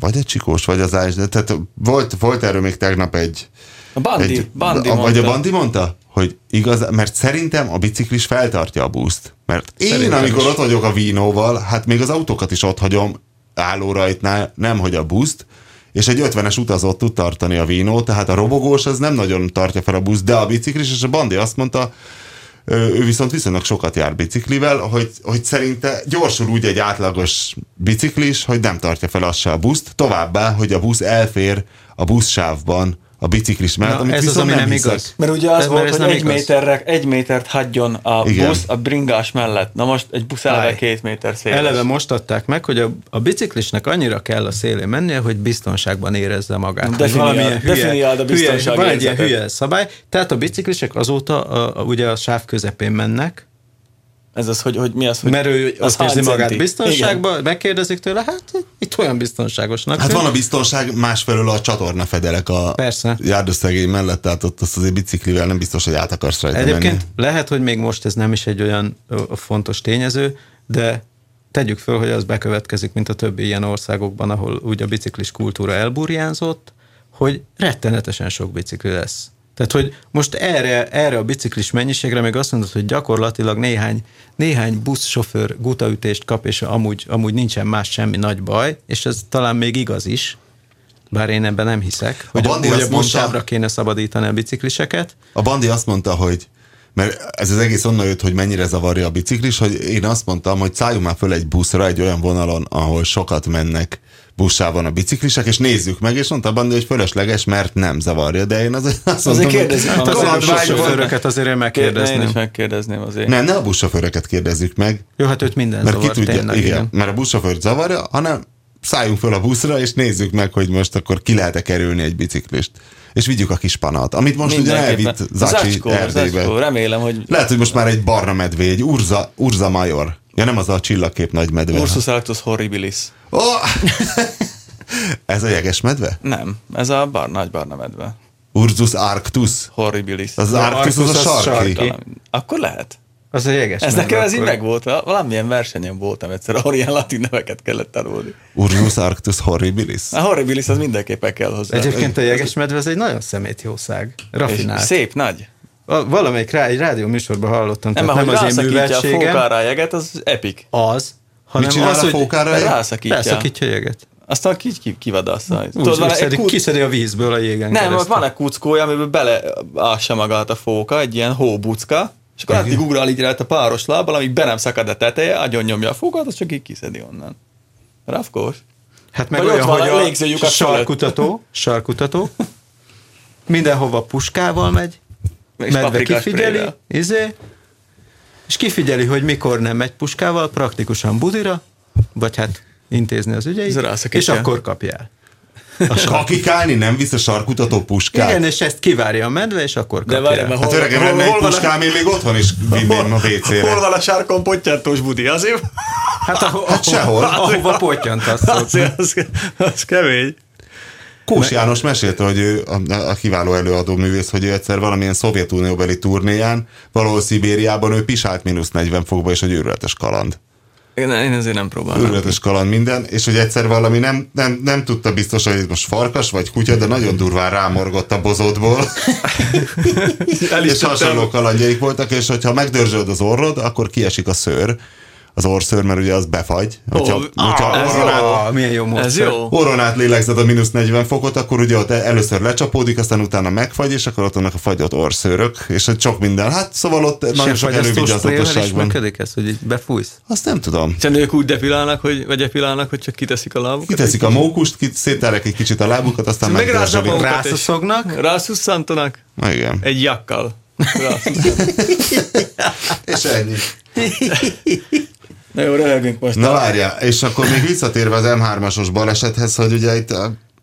vagy egy Csikós, vagy az Ás, tehát volt, volt erről még tegnap egy... A Bandi, egy, Bandi a, mondta. Vagy a Bandi mondta, hogy igaz, mert szerintem a biciklis feltartja a buszt. Mert szerintem én, amikor is. Ott vagyok a Vínóval, hát még az autókat is ott hagyom állórajtnál, nem, hogy a buszt, és egy ötvenes utazót tud tartani a Vínó, tehát a robogós az nem nagyon tartja fel a buszt, de a biciklis, és a Bandi azt mondta, ő viszont viszonylag sokat jár biciklivel, hogy, hogy szerinte gyorsul úgy egy átlagos biciklis, hogy nem tartja fel azt se a buszt, továbbá, hogy a busz elfér a buszsávban a biciklis mellett, amit viszont az, ami nem, nem igaz. Mert ugye az ez, volt, hogy egy, méterre, egy métert hagyjon a Igen. busz a bringás mellett. Na most egy busz eleve két méter széles. Eleve most adták meg, hogy a, a biciklisnek annyira kell a szélén mennie, hogy biztonságban érezze magát. Definiáld definiál a biztonság. Van egy ilyen hülye szabály. Tehát a biciklisek azóta a, a, ugye a sáv közepén mennek. Ez az, hogy, hogy mi az, hogy... Mert ő az azt érzi magát biztonságban, Igen. megkérdezik tőle, hát itt olyan biztonságosnak. Hát ő. Van a biztonság, másfelől a csatorna fedelek a járdaszegély mellett, tehát ott azt azért biciklivel nem biztos, hogy át akarsz rajta menni. Egyébként lehet, hogy még most ez nem is egy olyan fontos tényező, de tegyük föl, hogy az bekövetkezik, mint a többi ilyen országokban, ahol úgy a biciklis kultúra elburjánzott, hogy rettenetesen sok bicikli lesz. Tehát, hogy most erre, erre a biciklis mennyiségre még azt mondod, hogy gyakorlatilag néhány, néhány buszsofőr gutaütést kap, és amúgy, amúgy nincsen más semmi nagy baj, és ez talán még igaz is, bár én ebben nem hiszek, a hogy a buszsávra kéne szabadítani a bicikliseket. A Bandi azt mondta, hogy mert ez az egész onnan jött, hogy mennyire zavarja a biciklis, hogy én azt mondtam, hogy szálljunk már föl egy buszra egy olyan vonalon, ahol sokat mennek buszsában a biciklisek, és nézzük meg, és mondta Bandi, hogy fölösleges, mert nem zavarja, de én azért azt azért mondom, hogy... Hát azért a buszsofőröket azért én megkérdezném. Én is megkérdezném azért. Nem, ne a buszsofőröket kérdezzük meg. Jó, hát őt minden mert zavar, tudja, tényleg, igen, igen. Mert a buszsofőrt zavarja, hanem szálljunk föl a buszra, és nézzük meg, hogy most akkor ki lehet-e kerülni egy biciklist. És vigyük a kis panat, amit most ugye elvitt Zacsi Erdélybe. Remélem, hogy... Lehet, hogy most már egy barna medvégy, Urza, Urza Major. Ja, nem az a csillagkép nagy medve. Ursus arctos horribilis. Oh! Ez a jeges medve? Nem, ez a bar, nagy barna medve. Ursus arctos horribilis. Az no, arctus az, az a sarki. sarki. Akkor lehet. Az a jeges ez medve. Nekem ez így megvolt. Valamilyen versenyen voltam egyszer, ahol ilyen latin neveket kellett tanulni. Ursus arctos horribilis. A horribilis az mindenképpen kell hozzá. Egyébként a jeges medve ez egy nagyon szemétjószág. Rafinált. Szép, nagy. Valamelyik rá, egy rádió műsorban hallottam, nem, tehát nem az én műveltségem. Nem, hogy rászakítja a fókára jeget, az epik. Az. Mit csinál az, a fókára jeget? Rászakítja. Rászakítja a jeget. Aztán kivadassa. Úgy kiszedi a vízből a jégen keresztül. Nem, van egy kuckója, amiből beleássa magát a fóka, egy ilyen hóbucka, és akkor addig ugrál így rá a páros lábbal, amíg be nem szakad a teteje, agyon nyomja a fókat, az csak így kiszedi onnan. Rafkós. Hát meg olyan, hogy a sarkutató, sarkutató, mindenhova puskával megy, medve kifigyeli, izé, és kifigyeli, hogy mikor nem megy puskával, praktikusan budira, vagy hát intézni az ügyeit, és akkor kapjál. Kakikálni nem visz a sarkutató puskát. Igen, és ezt kivárja a medve, és akkor kapja. De várjál, mert hát hol, öregem, hol, hol, hol van puskám, a... én még otthon is vinném a vécére. Hol van a sárkon pottyantós budi, azért? Hát, aho- hát aho- sehol. Ahova pottyantasz. Azért, az, az kemény. Kós János mesélte, hogy ő, a, a kiváló előadó művész, hogy ő egyszer valamilyen Szovjetunióbeli turnéján, valahol Szibériában ő pisált mínusz negyven fokba, és egy őrületes kaland. Én, én ezért nem próbálom. Őrületes kaland minden, és hogy egyszer valami nem, nem, nem tudta biztos, hogy most farkas vagy kutya, de nagyon durván rámorgott a bozótból. És hasonló kalandjaik voltak, és hogyha megdörzsöd az orrod, akkor kiesik a szőr. Az orszőr, mert ugye az befagy. Oh, hogyha, ah, hogyha ez orronát, jó, ah, milyen jó módszer. Orronát lélegzed a mínusz negyven fokot, akkor ugye ott először lecsapódik, aztán utána megfagy, és akkor ott vannak a fagyott orszőrök, és sok minden. Hát szóval ott sem nagyon sok elővigyázatosság is működik ez, hogy így befújsz? Azt nem tudom. Csak nők úgy depilálnak, hogy, vagy depilálnak, hogy csak kiteszik a lábukat. Kiteszik a mókust, kit, szétterek egy kicsit a lábukat, aztán megdörzsölik. Rászuszognak. Rászusszantanak. Igen. Egy jakkal. És ennyi. Na jó, röhögünk most. Na várjál, és akkor még visszatérve az em hármasos balesethez, hogy ugye itt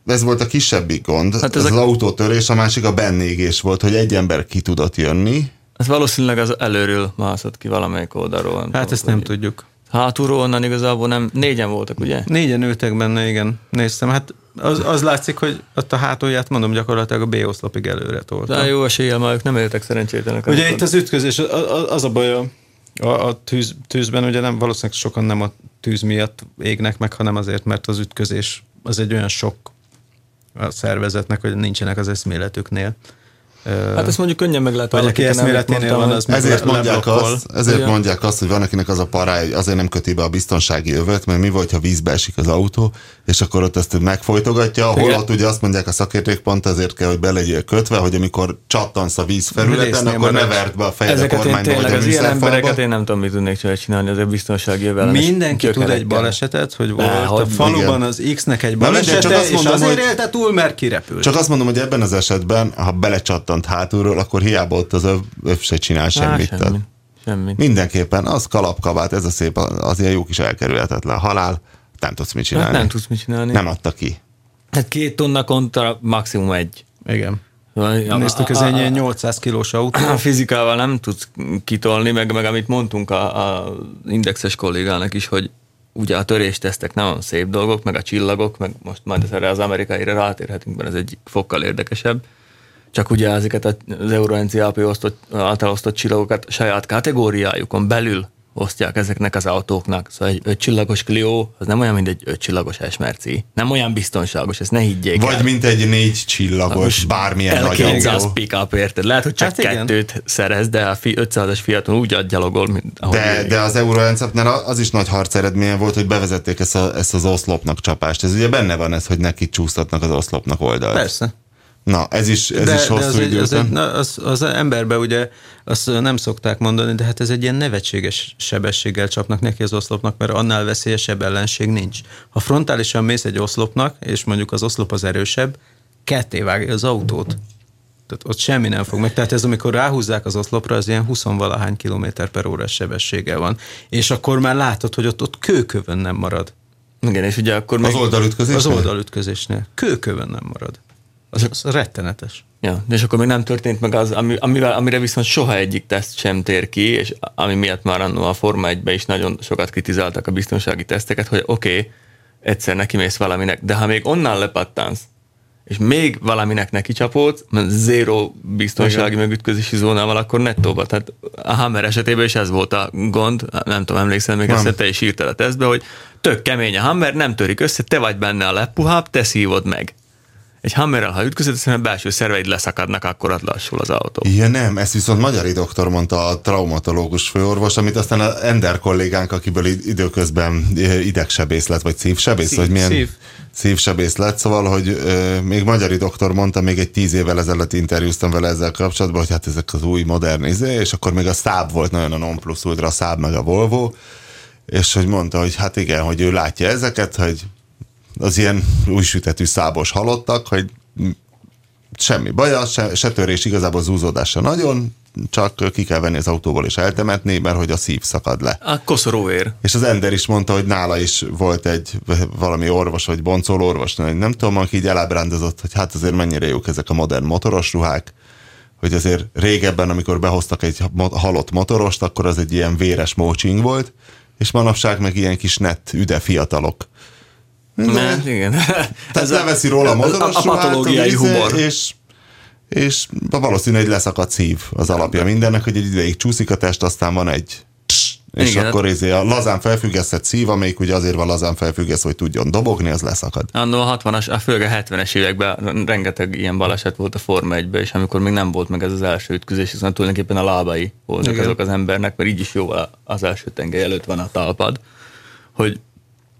ez volt a kisebbik gond, hát ez, ez a... az autótörés, a másik a bennégés volt, hogy egy ember ki tudott jönni. Ez valószínűleg az előről mászott ki valamelyik oldalról. Hát volt, ezt nem ugye. Tudjuk. Hátulról onnan igazából nem, négyen voltak, ugye? Négyen ültek benne, igen, néztem. Hát az, az látszik, hogy ott a hátulját, mondom, gyakorlatilag a B-oszlopig előre tolta. De jó eséllyel már ők nem éltek szerencsétlenek. Ugye itt az ütközés, az a baj a... A, a tűz, tűzben ugye nem, valószínűleg sokan nem a tűz miatt égnek meg, hanem azért, mert az ütközés az egy olyan sok a szervezetnek, hogy nincsenek az eszméletüknél. Hát ezt mondjuk könnyen meg lehet hallani. Aki eszméletnél van, az ezért mondják azt, ezért mondják azt, hogy van, akinek az a parája, hogy azért nem köti be a biztonsági övet, mert mi volt, ha vízbe esik az autó, és akkor ott ezt megfojtogatja, holott ugye azt mondják a szakértők, pont ezért kell, hogy be legyél kötve, hogy amikor csattansz a vízfelületen, akkor ne vert be a fejed a kormányba, vagy a műszerfalba. Ezeket én tényleg, az ilyen embereket én nem tudom, mit tudnék csinálni, az a biztonsági övel. Mindenki tud egy balesetet, hogy volt a faluban az X-nek egy balesete, és azért élte túl, mert kirepült. Csak azt mondom, hogy ebben az esetben, ha belecsattansz hátulról, akkor hiába ott az öv, öv se csinál semmit. Á, semmi, semmi. Mindenképpen az kalapkabát, ez a szép, az ilyen jó kis elkerülhetetlen halál, nem tudsz mit csinálni. Hát nem tudsz mit csinálni. Nem adta ki. Hát két tonna kontra maximum egy. Igen. Ja, néztük, ez egy ilyen nyolcszáz kilós autó. A fizikával nem tudsz kitolni, meg, meg amit mondtunk a, a indexes kollégának is, hogy ugye a töréstesztek nagyon szép dolgok, meg a csillagok, meg most majd erre az amerikaira rátérhetünk, mert ez egy fokkal érdekesebb. Csak ugye ezeket az Euro-en cé á pé által osztott csillagokat saját kategóriájukon belül osztják ezeknek az autóknak. Szóval egy ötcsillagos Clio, az nem olyan, mint egy ötcsillagos esmerci. Nem olyan biztonságos, ezt ne higgyék Vagy el. mint egy négy csillagos, a bármilyen nagy autó. el kétszáz pick-up, érted? Lehet, hogy csak hát kettőt igen. szerez, de a ötszázas Fiaton úgy adgyalogol, mint ahogy... De, de az Euro-en cé á pénál az is nagy harc eredménye volt, hogy bevezették ezt, a, ezt az oszlopnak csapást. Ez ugye benne van ez, hogy neki csúsztatnak az oszlopnak oldalt. Persze. Na, ez is, ez de, is hosszú idő. Az, az, az emberbe ugye azt nem szokták mondani, de hát ez egy ilyen nevetséges sebességgel csapnak neki az oszlopnak, mert annál veszélyesebb ellenség nincs. Ha frontálisan mész egy oszlopnak, és mondjuk az oszlop az erősebb, ketté vágja az autót. Tehát ott semmi nem fog meg. Tehát ez, amikor ráhúzzák az oszlopra, az ilyen húsz-valahány kilométer per órás sebessége van. És akkor már látod, hogy ott, ott kőkövön nem marad. Igen, és ugye akkor meg... Az oldalütközésnél? Az oldalütközésnél. Kőkövön nem marad. Az, az rettenetes. Ja, és akkor még nem történt meg az, ami, amivel, amire viszont soha egyik teszt sem tér ki, és ami miatt már annó a Forma egyben is nagyon sokat kritizáltak a biztonsági teszteket, hogy oké, okay, egyszer nekimész valaminek, de ha még onnan lepattansz, és még valaminek neki csapódsz, mert zéro biztonsági megütközési zónával, akkor nettóba. Tehát a Hammer esetében is ez volt a gond, nem tudom, emlékszel még ezt, te is írtál a tesztbe, hogy tök kemény a Hammer, nem törik össze, te vagy benne a leppuhább, te szívod meg. Egy Hammerrel, ha ütközött, a belső szerveid leszakadnak, akkor lassul az autó. Ja nem, ezt viszont magyar doktor mondta, a traumatológus főorvos, amit aztán a Ender kollégánk, akiből időközben idegsebész lett, vagy szívsebész, szív, vagy milyen szív. szívsebész lett, szóval, hogy euh, még magyar doktor mondta, még egy tíz évvel ezelőtt interjúztam vele ezzel kapcsolatban, hogy hát ezek az új modern izé, és akkor még a Saab volt nagyon a non plus ultra, a Saab meg a Volvo, és hogy mondta, hogy hát igen, hogy ő látja ezeket, hogy az ilyen újsütetű szábos halottak, hogy semmi baja, se, se törés, igazából zúzódása nagyon, csak ki kell venni az autóból és eltemetni, mert hogy a szív szakad le. A koszorúér. És az Ender is mondta, hogy nála is volt egy valami orvos, vagy boncoló orvos, nem tudom, aki így elábrándozott, hogy hát azért mennyire jók ezek a modern motoros ruhák, hogy azért régebben, amikor behoztak egy halott motorost, akkor az egy ilyen véres mócsing volt, és manapság meg ilyen kis nett üde fiatalok. Ne, igen. Tehát leveszi róla a motoros ruhát, a patológiai humor. És és valószínűleg leszakad szív az alapja mindennek, hogy egy ideig csúszik a test, aztán van egy psst, és igen, akkor ez a lazán felfüggesztett szív, amelyik ugye azért van lazán felfüggesz, hogy tudjon dobogni, az leszakad. Annó a hatvanas, főleg a hetvenes években rengeteg ilyen baleset volt a Forma egyben, és amikor még nem volt meg ez az első ütközés, hiszen tulajdonképpen a lábai voltak igen, azok az embernek, mert így is jó, az első tengely előtt van a talpad, hogy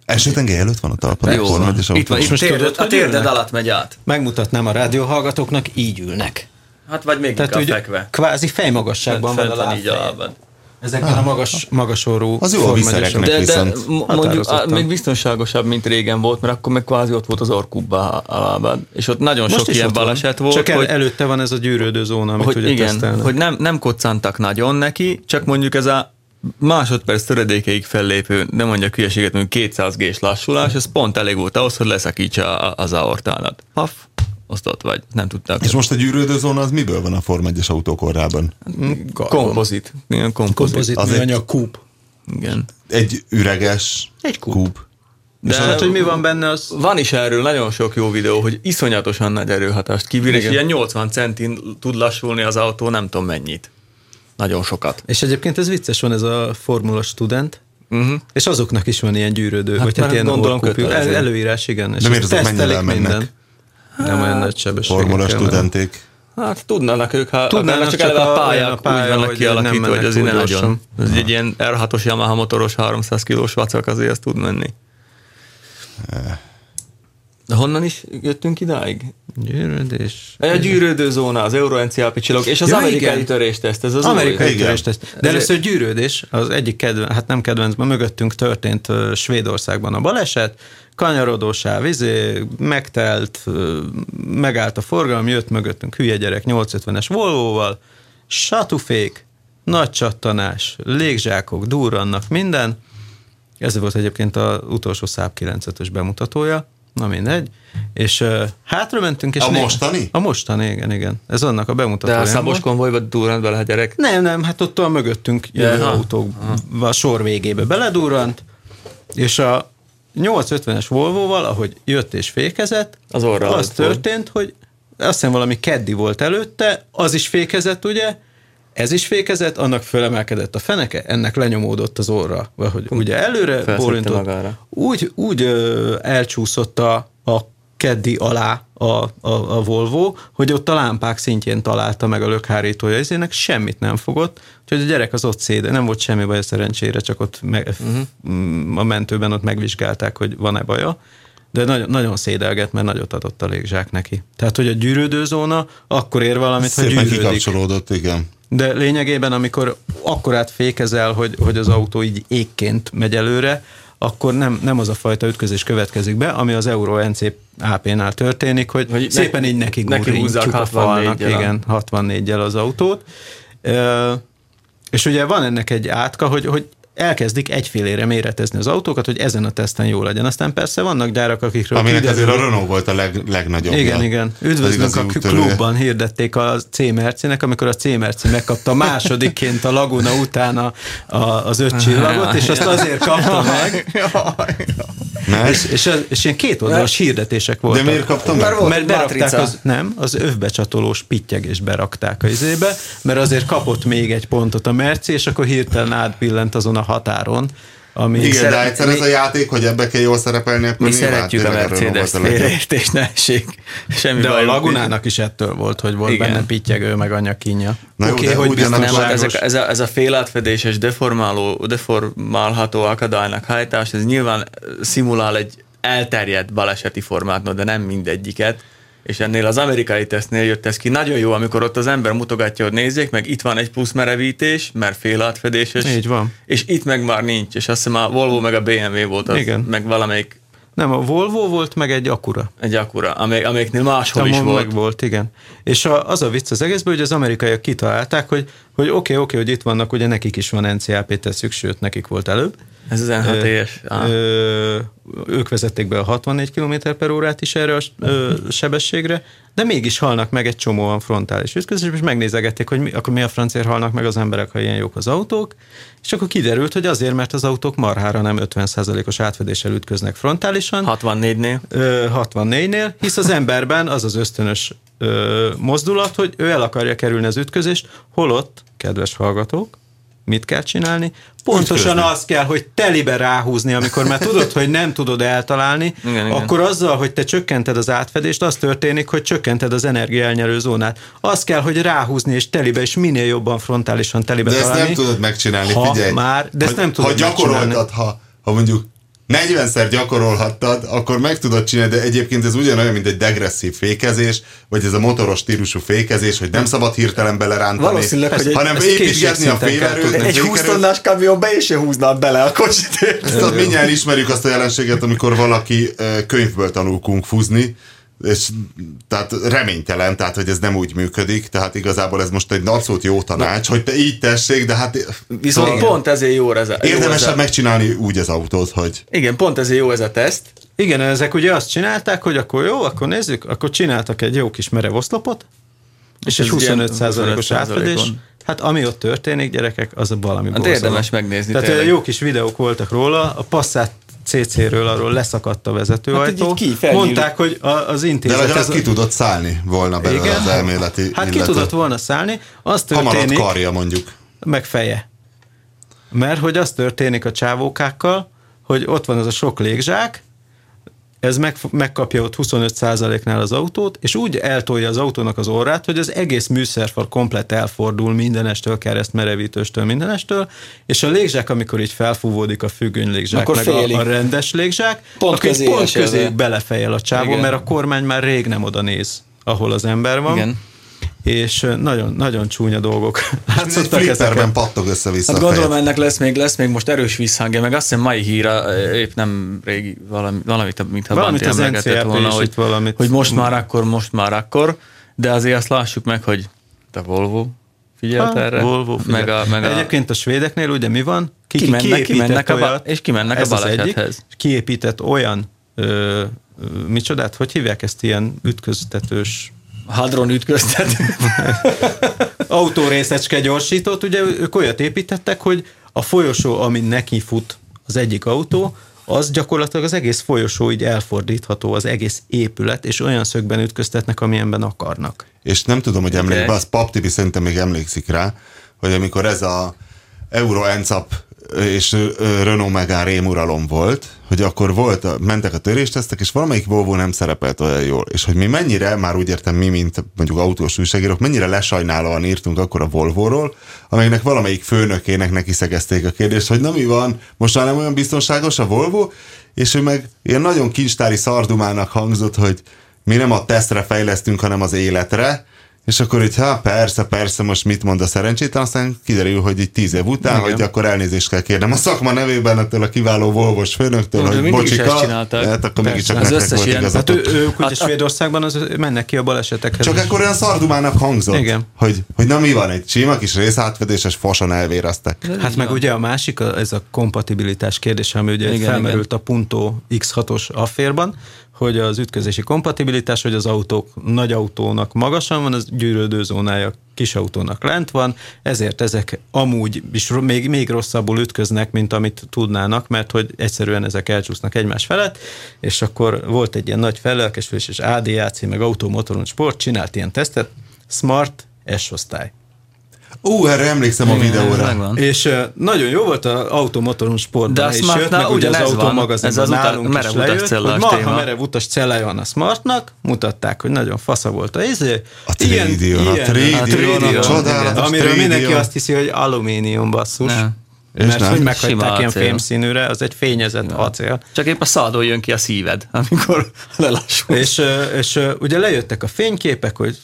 első tengely előtt van a talpad. Jó, van. Van. Itt van, itt most térded, tudod, a térded alatt megy át. Megmutatnám a rádióhallgatóknak, így ülnek. Hát vagy még inkább fekve. Kvázi fejmagasságban van a lábfejében. Ezekben ah, a magas, magas orrú az jó a viszereknek de, viszont. De mondjuk á, még biztonságosabb, mint régen volt, mert akkor meg kvázi ott volt az orkubba a lábad. És ott nagyon most sok ilyen baleset van. Volt. Csak hogy, előtte van ez a gyűrődő zóna, amit hogy ugye igen, tesztelnek. Hogy nem, nem koccantak nagyon neki, csak mondjuk ez a másodperc töredékeig fellépő, nem mondjak hülyeséget, mondjuk kétszáz gés lassulás, ez pont elég volt ahhoz, hogy leszakítsa az aortádat. Paf, azt ott vagy, nem tudták. És most a gyűrődőzóna az miből van a Forma egyes autókorában? Kompozit. Igen, kompozit. Kompozit műanyag kúp. Igen. Egy üreges egy kúp. kúp. De és hát, hogy mi van benne, az... Van is erről nagyon sok jó videó, hogy iszonyatosan nagy erőhatást kibír, igen, és ilyen nyolcvan centin tud lassulni az autó, nem tudom mennyit. Nagyon sokat. És egyébként ez vicces van, ez a Formula Student, uh-huh. és azoknak is van ilyen gyűrődő, hát, vagy hát ilyen orkúpjuk. El, előírás, igen. De és miért azok mennyire elmennek? Nem olyan nagy sebességekkel. Formula Studenték. Hát tudnának ők, ha tudnának, csak, csak eleve a pályák a pálya, úgy vannak kialakítva, hogy az innen nagyon. Ez egy ilyen er hatos Yamaha motoros háromszáz kilós vacak, azért ezt tud menni. De honnan is jöttünk idáig? Gyűrődés. A gyűrődő zóna, az euroenciápi csillagok, és az ja, amerikai törésteszt. Ez az amerikai törésteszt. De először gyűrődés, az egyik kedvenc, hát nem kedvencben, mögöttünk történt uh, Svédországban a baleset, kanyarodósáv, izé, megtelt, uh, megállt a forgalom, jött mögöttünk hülye gyerek nyolcszázötvenes Volvo-val, satufék, nagy csattanás, légzsákok, durrannak minden. Ez volt egyébként az utolsó Saab kilencvenötös bemutatója. Na mindegy. És uh, hátra mentünk. És a négy... mostani? A mostani, igen, igen. Ez annak a bemutatója. De a Szabos konvojba durrant bele a gyerek? Nem, nem, hát ott a mögöttünk jövő yeah, autókba, a sor végébe beledurrant, és a nyolcszázötvenes Volvo-val, ahogy jött és fékezett, az, az történt, hogy azt hiszem valami keddi volt előtte, az is fékezett, ugye, ez is fékezett, annak fölemelkedett a feneke, ennek lenyomódott az orra. Vagy ugye előre bólintott, úgy, úgy ö, elcsúszott a, a keddi alá a, a, a Volvo, hogy ott a lámpák szintjén találta meg a lökhárítója, és ennek semmit nem fogott, úgyhogy a gyerek az ott széde, nem volt semmi baj szerencsére, csak ott meg, uh-huh. a mentőben ott megvizsgálták, hogy van-e baja. De nagyon, nagyon szédelget, mert nagyot adott a légzsák neki. Tehát, hogy a gyűrődőzóna akkor ér valamit, szépen hogy gyűrődik. Kikapcsolódott, igen. De lényegében, amikor akkorát fékezel, hogy, hogy az autó így égként megy előre, akkor nem, nem az a fajta ütközés következik be, ami az Euro en cé á pé-nál történik, hogy, hogy szépen ne, így neki gurrintjuk a falnak, igen, hatvannéggyel az autót. E, és ugye van ennek egy átka, hogy, hogy elkezdik egyfélére méretezni az autókat, hogy ezen a teszten jó legyen. Aztán persze vannak gyárak, akikről... Aminek üdvözlünk... azért a Renault volt a leg, legnagyobb. Igen, igen. Üdvözlünk, a klubban hirdették a C-mercinek, amikor a C-merci megkapta másodikként a Laguna után a, a, az öt csillagot, és azt azért kapta meg. és, és, és ilyen két oldalas hirdetések voltak. De miért kaptam meg? Mert berakták az, nem, az övbecsatolós pittyegést berakták a izébe, mert azért kapott még egy pontot a merci, és akkor hirtelen átbillent azon a határon, ami... Igen, szeret, de egyszer mi, ez a játék, hogy ebbe kell jól szerepelni, akkor mi szeretjük a Mercedes-t, félreértés ne esik. Semmi de baj, a Lagunának is ettől volt, hogy volt igen, benne pittyegő, meg anyakínja. Oké, okay, hogy biztonságos... Ezek, ez, a, ez a félátfedéses, deformáló, deformálható akadálynak hajtás, ez nyilván szimulál egy elterjedt baleseti formát, de nem mindegyiket. És ennél az amerikai tesztnél jött ez ki nagyon jó, amikor ott az ember mutogatja, hogy nézzék, meg itt van egy plusz merevítés, mert fél átfedéses. Így van. És itt meg már nincs, és azt hiszem a Volvo meg a bé em vé volt az, igen, meg valamelyik Nem, a Volvo volt, meg egy Acura. Egy Acura, amely, amelyiknél máshol Tamon is volt. Meg volt, igen. És a, az a vicc az egészből, hogy az amerikaiak kitalálták, hogy hogy oké, okay, oké, okay, hogy itt vannak, ugye nekik is van en cé á pé-teszük, sőt, nekik volt előbb. Ez az en hat éves. Ah. Ők vezették be a hatvannégy kilométer per órát is erre a ö, sebességre, de mégis halnak meg egy csomóan frontális ütközésben, és megnézegették, hogy mi, akkor mi a francért halnak meg az emberek, ha ilyen jók az autók, és akkor kiderült, hogy azért, mert az autók marhára nem ötven százalékos átfedéssel ütköznek frontálisan. hatvannégynél. Ö, hatvannégynél, hisz az emberben az az ösztönös ö, mozdulat, hogy ő el akarja kerülni az ütközést, holott, kedves hallgatók, mit kell csinálni? Pontosan azt kell, hogy telibe ráhúzni, amikor már tudod, hogy nem tudod eltalálni, igen, akkor igen. Azzal, hogy te csökkented az átfedést, az történik, hogy csökkented az energiaelnyelő zónát. Azt kell, hogy ráhúzni és telibe, és minél jobban frontálisan telibe de találni. De ezt nem tudod megcsinálni, ha figyelj. Már, de ezt ha, nem tudod ha gyakoroltad, ha, ha mondjuk negyvenszer gyakorolhattad, akkor meg tudod csinálni, de egyébként ez ugyanolyan, mint egy degresszív fékezés, vagy ez a motoros stílusú fékezés, hogy nem szabad hirtelen belerántani, ez, hanem építgetni a félerőt. Egy húsz tonnás kamion be és se húzná bele a kocsit. Mindjárt ismerjük azt a jelenséget, amikor valaki könyvből tanul kungfuzni, és tehát reménytelen, tehát hogy ez nem úgy működik, tehát igazából ez most egy nagyszót jó tanács, hogy te így tessék, de hát... Viszont igen. Pont ezért jó ez a... Érdemesebb megcsinálni úgy az autót, hogy... Igen, pont ezért jó ez a teszt. Igen, ezek ugye azt csinálták, hogy akkor jó, akkor nézzük, akkor csináltak egy jó kis merev oszlopot, és, és egy huszonöt százalékos átfedés. Hát ami ott történik, gyerekek, az a valami hát borzalom. Érdemes megnézni. Tehát tényleg. Jó kis videók voltak róla, a Passat cé cé-ről arról leszakadt a vezetőajtó. Hát mondták, hogy az intézet... De legalább ki tudott szállni volna belőle. Igen? Az elméleti illető. Hát ki tudott volna szállni. Az történik... Hamarabb karja mondjuk. Meg feje. Mert hogy az történik a csávókákkal, hogy ott van az a sok légzsák, ez meg, megkapja ott huszonöt százaléknál az autót, és úgy eltolja az autónak az orrát, hogy az egész műszerfal komplet elfordul mindenestől, kereszt merevítőstől, mindenestől, és a légzsák, amikor így felfúvódik a függöny légzsák, meg a, a rendes légzsák, pont közé, pont közé belefejel a csávó, igen. Mert a kormány már rég nem oda néz, ahol az ember van. Igen. És nagyon, nagyon csúnya dolgok látszottak ezeket. Flipperben pattog össze-vissza hát a gondolom fejed. Ennek lesz még, lesz még most erős visszhangja, meg azt hiszem mai híra, épp nem régi, valami, valamit, mintha Banti emlegetett volna, hogy, valamit. Hogy most már akkor, most már akkor, de azért azt lássuk meg, hogy te Volvo figyelt ha, erre. Volvo figyelt. Meg a, meg a... Egyébként a svédeknél ugye mi van? Ki, ki mennek, ki mennek a ba- és kimennek a balesethez. Kiépített olyan ö, micsodát, hogy hívják ezt ilyen ütköztetős hadron ütköztető. Autórészecske gyorsított, ugye ők olyat építettek, hogy a folyosó, ami neki fut az egyik autó, az gyakorlatilag az egész folyosó így elfordítható, az egész épület, és olyan szögben ütköztetnek, amilyenben akarnak. És nem tudom, hogy emlékszik, az Paptibi szerintem még emlékszik rá, hogy amikor ez a Euro NCAP és Renault Megán rémuralom volt, hogy akkor volt, mentek a töréstesztek, és valamelyik Volvo nem szerepelt olyan jól. És hogy mi mennyire, már úgy értem mi, mint mondjuk autós újságírók, mennyire lesajnálóan írtunk akkor a Volvóról, amelynek valamelyik főnökének neki szegezték a kérdést, hogy na mi van, most már nem olyan biztonságos a Volvo, és ő meg ilyen nagyon kincstári szardumának hangzott, hogy mi nem a tesztre fejlesztünk, hanem az életre, és akkor így, ha persze, persze, most mit mond a szerencsétlen, aztán kiderül, hogy így tíz év után, igen. Hogy akkor elnézést kell kérnem a szakma nevében ettől a kiváló Volvos főnöktől, de hogy bocsika, hát akkor mégiscsak nektek volt igazatok. Hát ő, ők ugye Svédországban az, mennek ki a balesetekhez. Csak akkor olyan szardumának hangzott, hogy, hogy na mi van, egy sima kis részátfedéses fason elvéreztek. Hát igen. Meg ugye a másik, ez a kompatibilitás kérdése, ami ugye igen, felmerült igen. A Punto iksz hatos afférban, hogy az ütközési kompatibilitás, hogy az autók nagy autónak magasan van, az gyűrődő zónája kis autónak lent van, ezért ezek amúgy is még, még rosszabbul ütköznek, mint amit tudnának, mert hogy egyszerűen ezek elcsúsznak egymás felett, és akkor volt egy ilyen nagy fellelkesülés, és á dé á cé, meg Automotoron Sport csinált ilyen tesztet, Smart S-osztály. Ó, erre emlékszem a videóra. És uh, nagyon jó volt az Automotoron Sportban is jött, meg ugye az automagazinban nálunk is lejött, hogy ma, ha merev utas cellája van a Smartnak, mutatták, hogy nagyon fasza volt a izé. A Tridion, a Tridion, a csodálatos amiről mindenki azt hiszi, hogy alumínium basszus. És mert nem. Hogy meghagyták ilyen fémszínűre, az egy fényezett acél. Csak épp a szádon jön ki a szíved, amikor lelassulsz. És, és ugye lejöttek a fényképek, hogy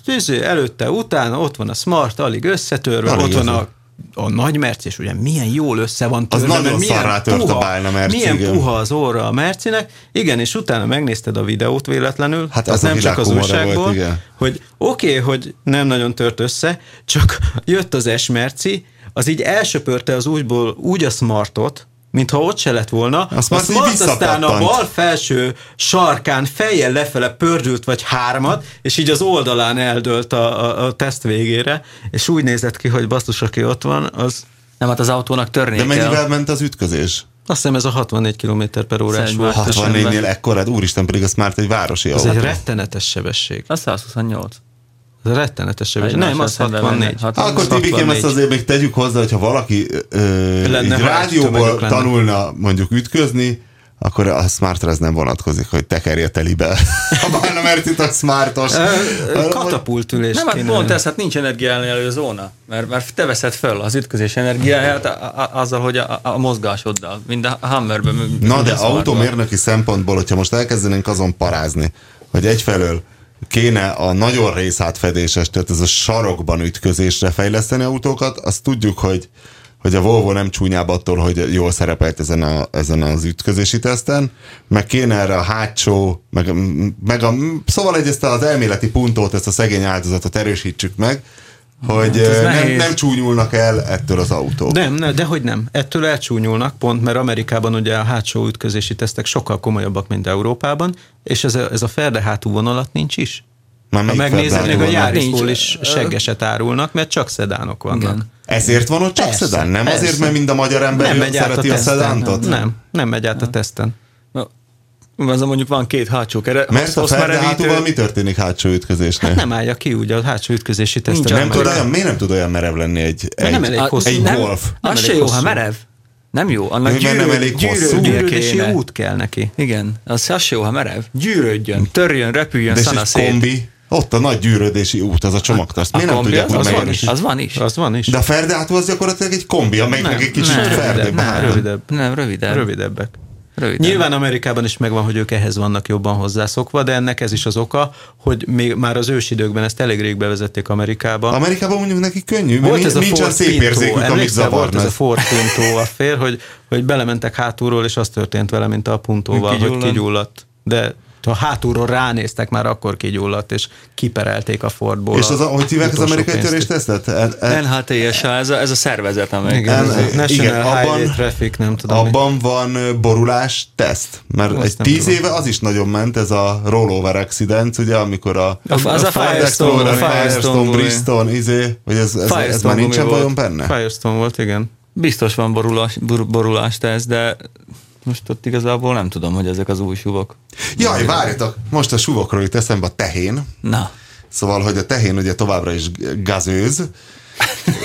előtte, utána, ott van a Smart, alig összetörve, alig ott van a a nagymerc, és ugye milyen jól össze van törve. Az nagyon szarrá tört a bálna merci. Milyen puha az orra a mercinek. Igen, és utána megnézted a videót véletlenül, hát az, az nem csak az újságból, volt, hogy oké, okay, hogy nem nagyon tört össze, csak jött az S-merci, az így elsöpörte az újból úgy a smartot, mintha ott se lett volna. A smart, a smart aztán a bal felső sarkán fejjel lefele pördült vagy hármat, és így az oldalán eldőlt a, a, a teszt végére, és úgy nézett ki, hogy basszus, aki ott van, az... Nem, hát az autónak törni kell. De mennyivel ment az ütközés? Azt hiszem ez a hatvannégy kilométer per órás volt. hatvannégynél ekkorát, úristen, pedig a smart egy városi autó. Ez egy rettenetes sebesség. Az száz huszonnyolc. Ez rettenetes. Nem, az hatvannégy. Akkor Tibikém, ezt azért még tegyük hozzá, hogyha valaki ö, így rádióból tanulna mondjuk ütközni, akkor a smartra ez nem vonatkozik, hogy tekerje telibe. A bálna mercit a smartos. Katapultülés. Nem, hát pont ez, hát nincs energiaellenelő zóna, mert, mert te veszed föl az ütközés energiáját a, a, azzal, hogy a, a mozgásoddal, mind a hammerben. Na de automérnöki szempontból, hogyha most elkezdenénk azon parázni, hogy egyfelől kéne a nagyon részátfedéses, tehát ez a sarokban ütközésre fejleszteni autókat, azt tudjuk, hogy, hogy a Volvo nem csúnyább attól, hogy jól szerepelt ezen, a, ezen az ütközési teszten, meg kéne erre a hátsó, meg, meg a, szóval egy ezt az elméleti pontot, ezt a szegény áldozatot erősítsük meg, hogy hát nem, nem csúnyulnak el ettől az autók. Nem, nem, dehogy nem. Ettől elcsúnyulnak pont, mert Amerikában ugye a hátsó ütközési tesztek sokkal komolyabbak, mint Európában, és ez a, ez a ferdehátú vonalat nincs is. Már ha megnézed, még a Yarisból is seggeset árulnak, mert csak szedánok vannak. Igen. Ezért van ott csak persze, szedán? Nem persze. Azért, mert mind a magyar ember jön, szereti a, a szedántot? Nem, nem megy át nem. a teszten. Azon mondjuk van két hátsó keret. Mert a ferdehátúval mi történik hátsó ütközésnél? Hát nem állja ki ugye a hátsó ütközési tesztet. Nem tud olyan, miért nem tud olyan merev lenni egy, egy, nem elég a, hosszú, egy nem, Golf? Nem, az se jó, ha merev. Nem jó, annak gyűrődési út kell neki. Igen, az, az se jó, ha merev. Gyűrődjön, törjön, repüljön, szanaszét. De ez kombi, ott a nagy gyűrődési út, az a csomagtaszt. Miért nem tudják meg megerősíteni? Az van is. De a ferdehátú az gyakorlatilag egy kombi, amelynek egy kicsit ferdebb. Nem, rövidebb. Rövidebbek. Röviden. Nyilván Amerikában is megvan, hogy ők ehhez vannak jobban hozzászokva, de ennek ez is az oka, hogy még már az ősidőkben ezt elég rég bevezették Amerikában. Amerikában mondjuk neki könnyű, volt ez a nincs a szép érzékük, amit zavarnak. Volt ez a Ford Punto affér, hogy, hogy belementek hátulról, és az történt vele, mint a Puntóval, hogy kigyulladt. De ha hátulról ránéztek, már akkor kigyulladt, és kiperelték a Fordból. És az, ahogy hívják az amerikai törést tesztet? en há té es á, ez a, ez a szervezet amerikai. National Highway Traffic, nem tudom. Abban van borulás teszt, mert egy tíz éve az is nagyon ment, ez a rollover accident, ugye, amikor a Firestone, Firestone, Bristol, izé, hogy ez már nincsen vajon benne? Firestone volt, igen. Biztos van borulás teszt, de most ott igazából nem tudom, hogy ezek az új suvok. Jaj, várjatok! Most a suvokról itt eszembe a tehén. Na. Szóval, hogy a tehén ugye továbbra is gazőz,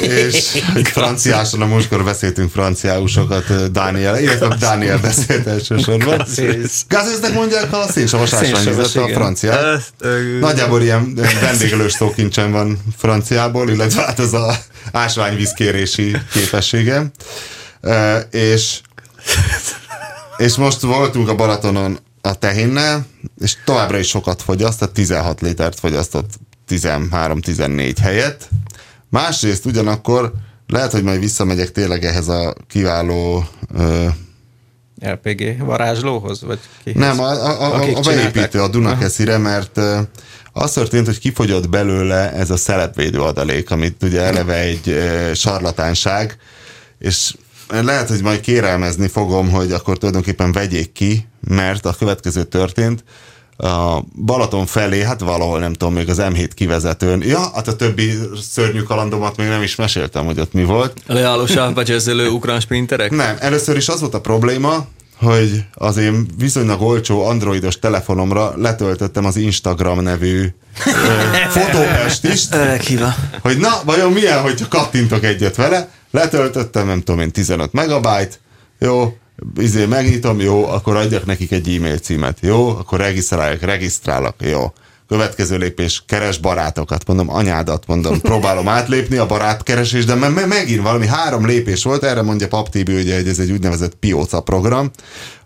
és franciáson, a múltkor beszéltünk franciáusokat, Dániel, illetve Dániel beszélt elsősorban. Gazőznek mondják a szénsavasásványvizet a franciák. Nagyjából ilyen vendéglős szókincsen van franciából, illetve hát ez az ásványvízkérési képessége. És És most voltunk a Balatonon a tehénnel, és továbbra is sokat fogyaszt, tehát tizenhat litert fogyasztott tizenhárom-tizennégy helyett. Másrészt ugyanakkor lehet, hogy majd visszamegyek tényleg ehhez a kiváló ö... el pé gé varázslóhoz? Vagy kihez? Nem, a, a, a, a beépítő a Dunakeszire, mert ö, az történt, hogy kifogyott belőle ez a szelepvédő adalék, amit ugye eleve egy ö, sarlatánság, és lehet, hogy majd kérelmezni fogom, hogy akkor tulajdonképpen vegyék ki, mert a következő történt. A Balaton felé, hát valahol nem tudom, még az em hét kivezetőn. Ja, hát a többi szörnyű kalandomat még nem is meséltem, hogy ott mi volt. Leálló sávbecsezelő ukrán sprinterek? Nem, először is az volt a probléma, hogy az én viszonylag olcsó androidos telefonomra letöltöttem az Instagram nevű fotópestist, hogy na, vajon milyen, hogyha kattintok egyet vele. Letöltöttem, nem tudom én, tizenöt megabájt, jó, izé megnyitom, jó, akkor adjak nekik egy e-mail címet, jó, akkor regisztrálják, regisztrálok, jó. Következő lépés, keres barátokat, mondom, anyádat, mondom, próbálom átlépni a barátkeresés, de me- me- megint valami három lépés volt, erre mondja Pap Tibi, ugye, hogy ez egy úgynevezett pióca program,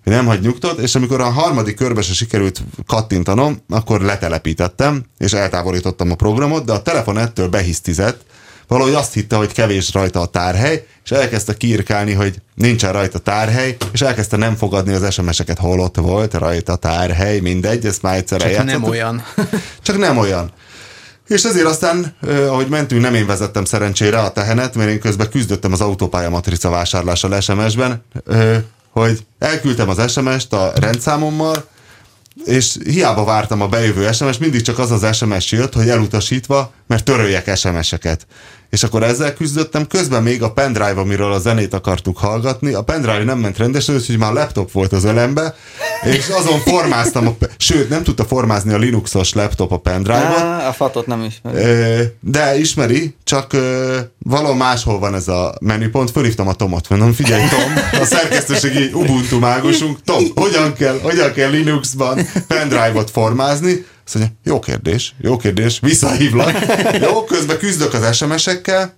hogy nem hagy nyugtot, és amikor a harmadik körbe se sikerült kattintanom, akkor letelepítettem, és eltávolítottam a programot, de a telefon ettől behisztizett, valahogy azt hitte, hogy kevés rajta a tárhely, és elkezdte kiírkálni, hogy nincsen rajta tárhely, és elkezdte nem fogadni az es em es-eket, hol ott volt rajta tárhely, mindegy, ezt már egyszer eljátszott. Csak nem olyan. Csak nem olyan. És ezért aztán, ahogy mentünk, nem én vezettem szerencsére a tehenet, mert én közben küzdöttem az autópálya matrica vásárlással es em es-ben, hogy elküldtem az es em es-t a rendszámommal, és hiába vártam a bejövő es em es, mindig csak az az es em es jött, hogy elutasítva, mert töröljek es em es-eket. És akkor ezzel küzdöttem, közben még a pendrive, amiről a zenét akartuk hallgatni, a pendrive nem ment rendesen, úgyhogy már laptop volt az ölembe, és azon formáztam, a, sőt, nem tudta formázni a Linuxos laptop a pendrive-ot. Á, a fatot nem ismeri. De ismeri, csak valahol máshol van ez a menüpont, fölhívtam a Tomot, mondom, figyelj Tom, a szerkesztőségi Ubuntu mágusunk, Tom, hogyan kell, hogyan kell Linuxban pendrive-ot formázni? Azt mondja, jó kérdés, jó kérdés, visszahívlak. Jó, közben küzdök az es em es-ekkel,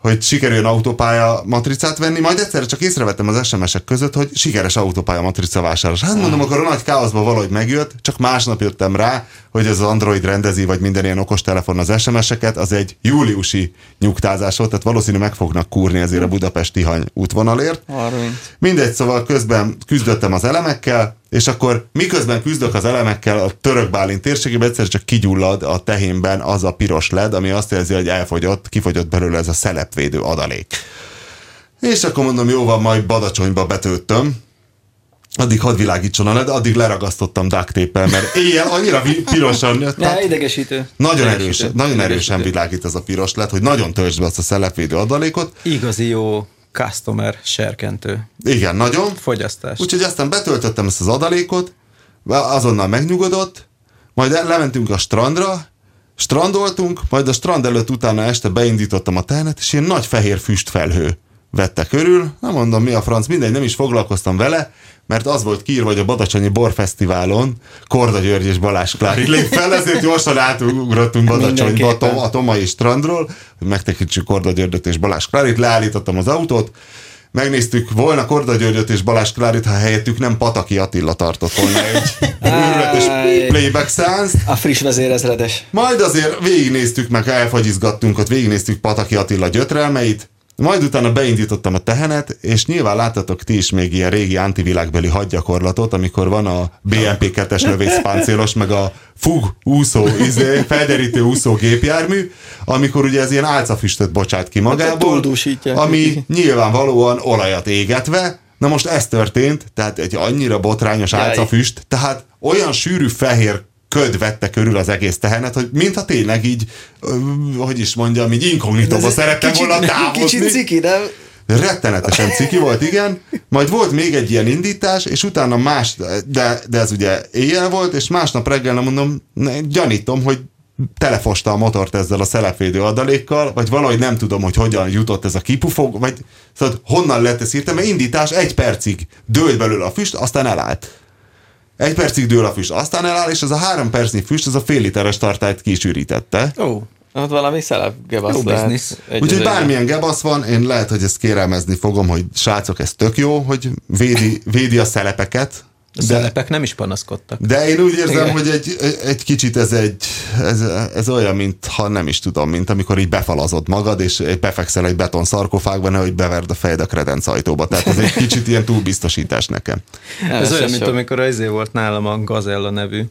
hogy sikerüljön autópálya matricát venni, majd egyszerre csak észrevettem az es em es-ek között, hogy sikeres autópálya matrica vásárlás. Hát mondom, akkor a nagy káoszban valahogy megjött, csak másnap jöttem rá, hogy ez az Android rendezi, vagy minden ilyen okostelefon az es em es-eket, az egy júliusi nyugtázás volt, tehát valószínű meg fognak kúrni ezért a Budapest-Tihany útvonalért. Mindegy, szóval közben küzdöttem az elemekkel, és akkor miközben küzdök az elemekkel a Török-Bálint térségében, egyszer csak kigyullad a tehénben az a piros led, ami azt jelzi, hogy elfogyott, kifogyott belőle ez a szelepvédő adalék. És akkor mondom, jó van, majd badacsonyba betöltöm, addig hadd világítson a led, addig leragasztottam duct tape-el, mert éjjel annyira pirosan jött. Ja, idegesítő. Nagyon, idegesítő. Erős, nagyon idegesítő. Erősen világít ez a piros led, hogy nagyon töltsd be azt a szelepvédő adalékot. Igazi jó customer serkentő. Igen, nagyon. Fogyasztás. Úgyhogy aztán betöltöttem ezt az adalékot, azonnal megnyugodott, majd lementünk a strandra, strandoltunk, majd a strand előtt utána este beindítottam a tehenet, és ilyen nagy fehér füstfelhő vette körül, nem mondom mi a franc, mindegy, nem is foglalkoztam vele, mert az volt kiírva, hogy a Badacsonyi Borfesztiválon Korda György és Balázs Klári lép fel, ezért gyorsan átugrottunk Badacsonyba a Tomai strandról, hogy megtekintsük Korda Györgyöt és Balázs Klárit, leállítottam az autót, megnéztük volna Korda Györgyöt és Balázs Klárit, ha helyettük nem Pataki Attila tartott volna egy őrületes playback szánzt. A friss vezérezredes. Majd azért végignéztük, meg elfagyizgattunk ott, végignéztük Pataki Attila gyötrelmeit. Majd utána beindítottam a tehenet, és nyilván láttatok ti is még ilyen régi antivilágbeli hadgyakorlatot, amikor van a bé em pé kettes lövészpáncélos, meg a fug úszó, izé, felderítő úszó gépjármű, amikor ugye ez ilyen álcafüstöt bocsát ki magából, ami nyilvánvalóan olajat égetve. Na most ez történt, tehát egy annyira botrányos álcafüst, tehát olyan sűrű fehér köd vette körül az egész tehenet, hogy mintha tényleg így, hogy is mondjam, így inkognitóba szerettem volna távozni. Kicsit ciki, de... Rettenetesen ciki volt, igen. Majd volt még egy ilyen indítás, és utána más, de, de ez ugye éjjel volt, és másnap reggel nem mondom, gyanítom, hogy telefosta a motort ezzel a szelepvédő adalékkal, vagy valahogy nem tudom, hogy hogyan jutott ez a kipufog, vagy szóval honnan lett ez hirtelen, mert indítás egy percig dőlt belőle a füst, aztán elállt. Egy percig dől a füst, aztán eláll, és ez a három percnyi füst, ez a fél literes tartályt ki is ürítette. Ó, ott valami szelep gebasz lehet. Úgyhogy bármilyen gebasz van, én lehet, hogy ezt kérelmezni fogom, hogy srácok, ez tök jó, hogy védi, védi a szelepeket. A de, szelepek nem is panaszkodtak. De én úgy érzem, igen, hogy egy, egy kicsit ez egy, ez, ez olyan, mint ha nem is tudom, mint amikor így befalazod magad, és befekszel egy beton szarkofágban, nehogy beverd a fejed a kredenc ajtóba. Tehát ez egy kicsit ilyen túlbiztosítás nekem. Nem, ez olyan, mint sok. Amikor azért volt nálam a Gazella nevű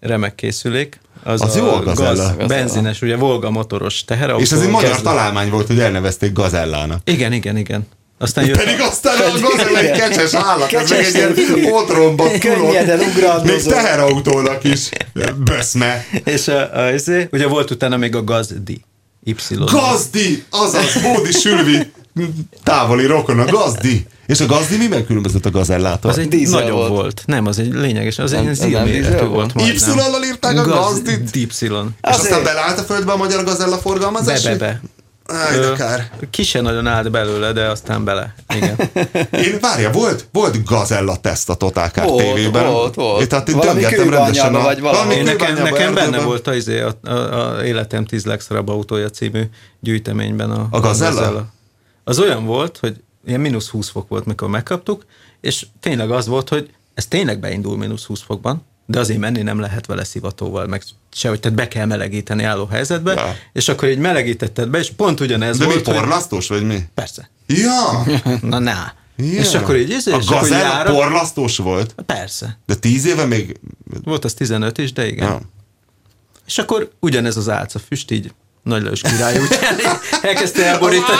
remek készülék. Az, az jó a Gazella. Gaz, benzines, ugye Volga motoros teherautó. És ez egy magyar kezdve. Találmány volt, hogy elnevezték Gazellának. Igen, igen, igen. Aztán jött pedig aztán a Gazella egy kecses állat, ez meg egy ilyen otromba kulott, még teherautónak is böszme. És a, a, ugye volt utána még a Gazdi. Y. Gazdi! Azaz, Bódi Sülvi távoli rokon, a Gazdi. És a Gazdi miben különbözött a Gazellától? Az egy nagyon volt. volt. Nem, az egy lényegesen, az egy ilyen zilméretű volt majdnem. Y-lal írták a Gazdit? Y. És aztán beleállt a földbe a magyar Gazella forgalmazás? Be, be, be. Kisen nagyon állt belőle, de aztán bele. Igen. Én várja, volt, volt Gazella teszt a Totalcard té vében. Volt, volt. Tehát én döngettem rendesen. A, vagy valami nekem nekem benne volt az a, a, a Életem tíz legszarabb autója című gyűjteményben. A, a Gazella? Gazella? Az olyan volt, hogy ilyen mínusz húsz fok volt, mikor megkaptuk, és tényleg az volt, hogy ez tényleg beindul mínusz húsz fokban, de azért menni nem lehet vele szivatóval, meg sehogy, tehát be kell melegíteni álló helyzetbe, ja. És akkor így melegítetted be, és pont ugyanez de volt. De mi, porlasztós, hogy... vagy mi? Persze. Ja! Na, na. Ja. És akkor így és a és gazel jára... porlasztós volt? Persze. De tíz éve még... Volt az tizenöt is, de igen. Ja. És akkor ugyanez az álcafüst így Nagylős király után elkezdte elborítani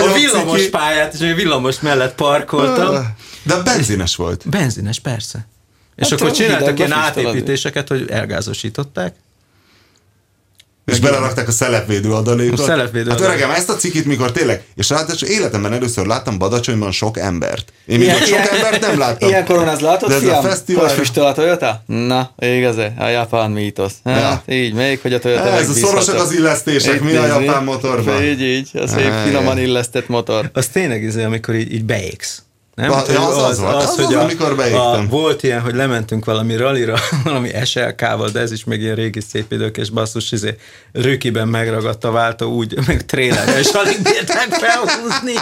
a, a villamos pályát, és a villamos mellett parkoltam. De benzines volt. Benzines, persze. És hát akkor csináltak ilyen átépítéseket, hogy elgázosították. És belerakták a szelepvédő adalékot. A szelepvédő hát öregem, ezt a cikit mikor tényleg, és ráadásul életemben először láttam Badacsonyban sok embert. Én még sok ilyen, embert nem láttam. Ilyen koronáz látod, de ez fiam? A fesztivál... Porsfüstöl a Toyota? Na, igaz-e? A japán mítosz. Hát, ja. Így, még hogy a Toyota ez megbízható. Szorosak az illesztések, itt mi a japán motorban. Így, így, a szép é. finoman illesztett motor. Az tényleg izé, amikor így, így beégsz. Nem? Az, az, az, az, az, az, hogy az, amikor beégtem. A, volt ilyen, hogy lementünk valami rallira, valami es el ká-val, de ez is még ilyen régi szép idők, és basszus, izé, rökiben megragadt a váltó, úgy, meg trélerre, és alig bírták felhúzni.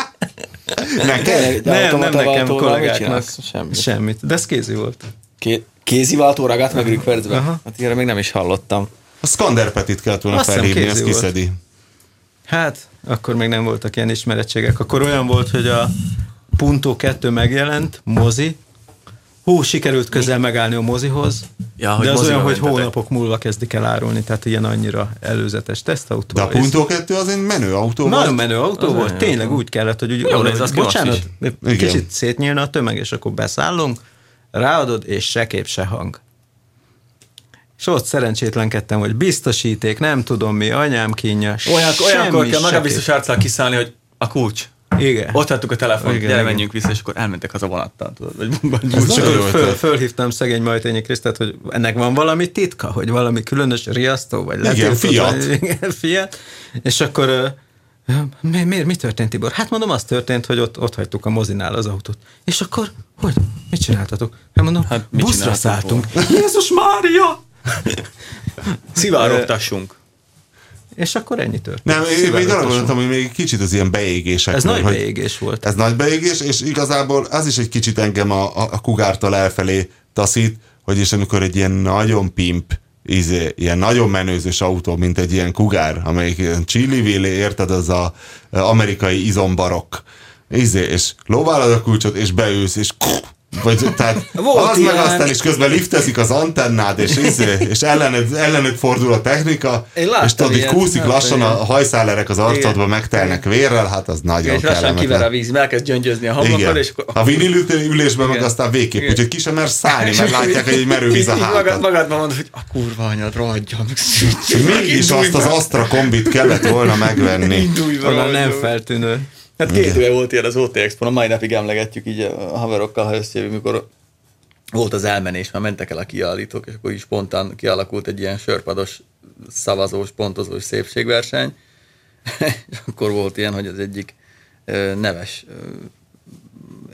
Neked? Nem, nem nekem, kollégáknak. Semmit. Semmit. De ez kézi volt. Ké- kézi váltó ragadt meg rükvercbe? Hát ilyenre még nem is hallottam. A Skanderpetit kellett volna felhívni, ezt kiszedi. Volt. Hát, akkor még nem voltak ilyen ismeretségek. Akkor olyan volt, hogy a Punto kettő megjelent, mozi. Hú, sikerült közel megállni a mozihoz, ja, de az olyan, hogy hónapok múlva kezdik el árulni, tehát ilyen annyira előzetes tesztautó. De a Punto kettő az egy menő autó volt. Nagyon menő autó az volt, tényleg autó. Úgy kellett, hogy úgy, jó, ahogy, az bocsánat, kicsit szétnyílna a tömeg, és akkor beszállunk, ráadod, és se kép, se hang. És ott szerencsétlenkedtem, hogy biztosíték, nem tudom mi, anyám kínja, olyan, olyankor kell magabiztos arccal kiszállni, hogy a kulcs. Igen. Ott adtuk a telefont, igen, gyere, igen. Menjünk vissza, és akkor elmentek haza vonattal. Föl, fölhívtam szegény Majtényi Krisztát, hogy ennek van valami titka, hogy valami különös riasztó, vagy igen, fiat. Igen, fiat. És akkor mi, miért, mi történt, Tibor? Hát mondom, az történt, hogy ott, ott hagytuk a mozinál az autót. És akkor, hogy? Mit csináltatok? Hát mondom, hát, buszra szálltunk. Jézus Mária! Szivárogtassunk. És akkor ennyi történt. Nem, én még arra gondoltam, hogy még kicsit az ilyen beégések. Ez nagy beégés volt. Ez nagy beégés, és igazából az is egy kicsit engem a, a kugártal elfelé taszít, hogy is amikor egy ilyen nagyon pimp, ízé, ilyen nagyon menőzős autó, mint egy ilyen kugár, amelyik ilyen csillivili, érted, az a amerikai izombarok. Ízé, és lóválod a kulcsot, és beülsz, és vagy, tehát volt az ilyen. Meg aztán is közben liftezik az antennád, és, izé, és ellened, ellened fordul a technika, és tudod, hogy kúszik lassan ilyen. A hajszálerek az arcodba megtelnek vérrel, hát az nagyon és kellemetlen. És lassan kiver a víz, elkezd gyöngyözni a homlokon, és akkor... A vinilülésben meg aztán végképp, úgyhogy ki sem mer szállni, mert látják, hogy egy merő víz a hátad. Magadban mondod, hogy a kurva anyad, rohadjon. Mégis azt az Astra kombit kellett volna megvenni. Olyan nem feltűnő. Hát két éve volt ilyen az o té expon, a mai napig emlegetjük így a haverokkal, ha összejövünk, mikor volt az elmenés, már mentek el a kiállítók, és akkor így spontán kialakult egy ilyen sörpados, szavazós, pontozós szépségverseny, és akkor volt ilyen, hogy az egyik neves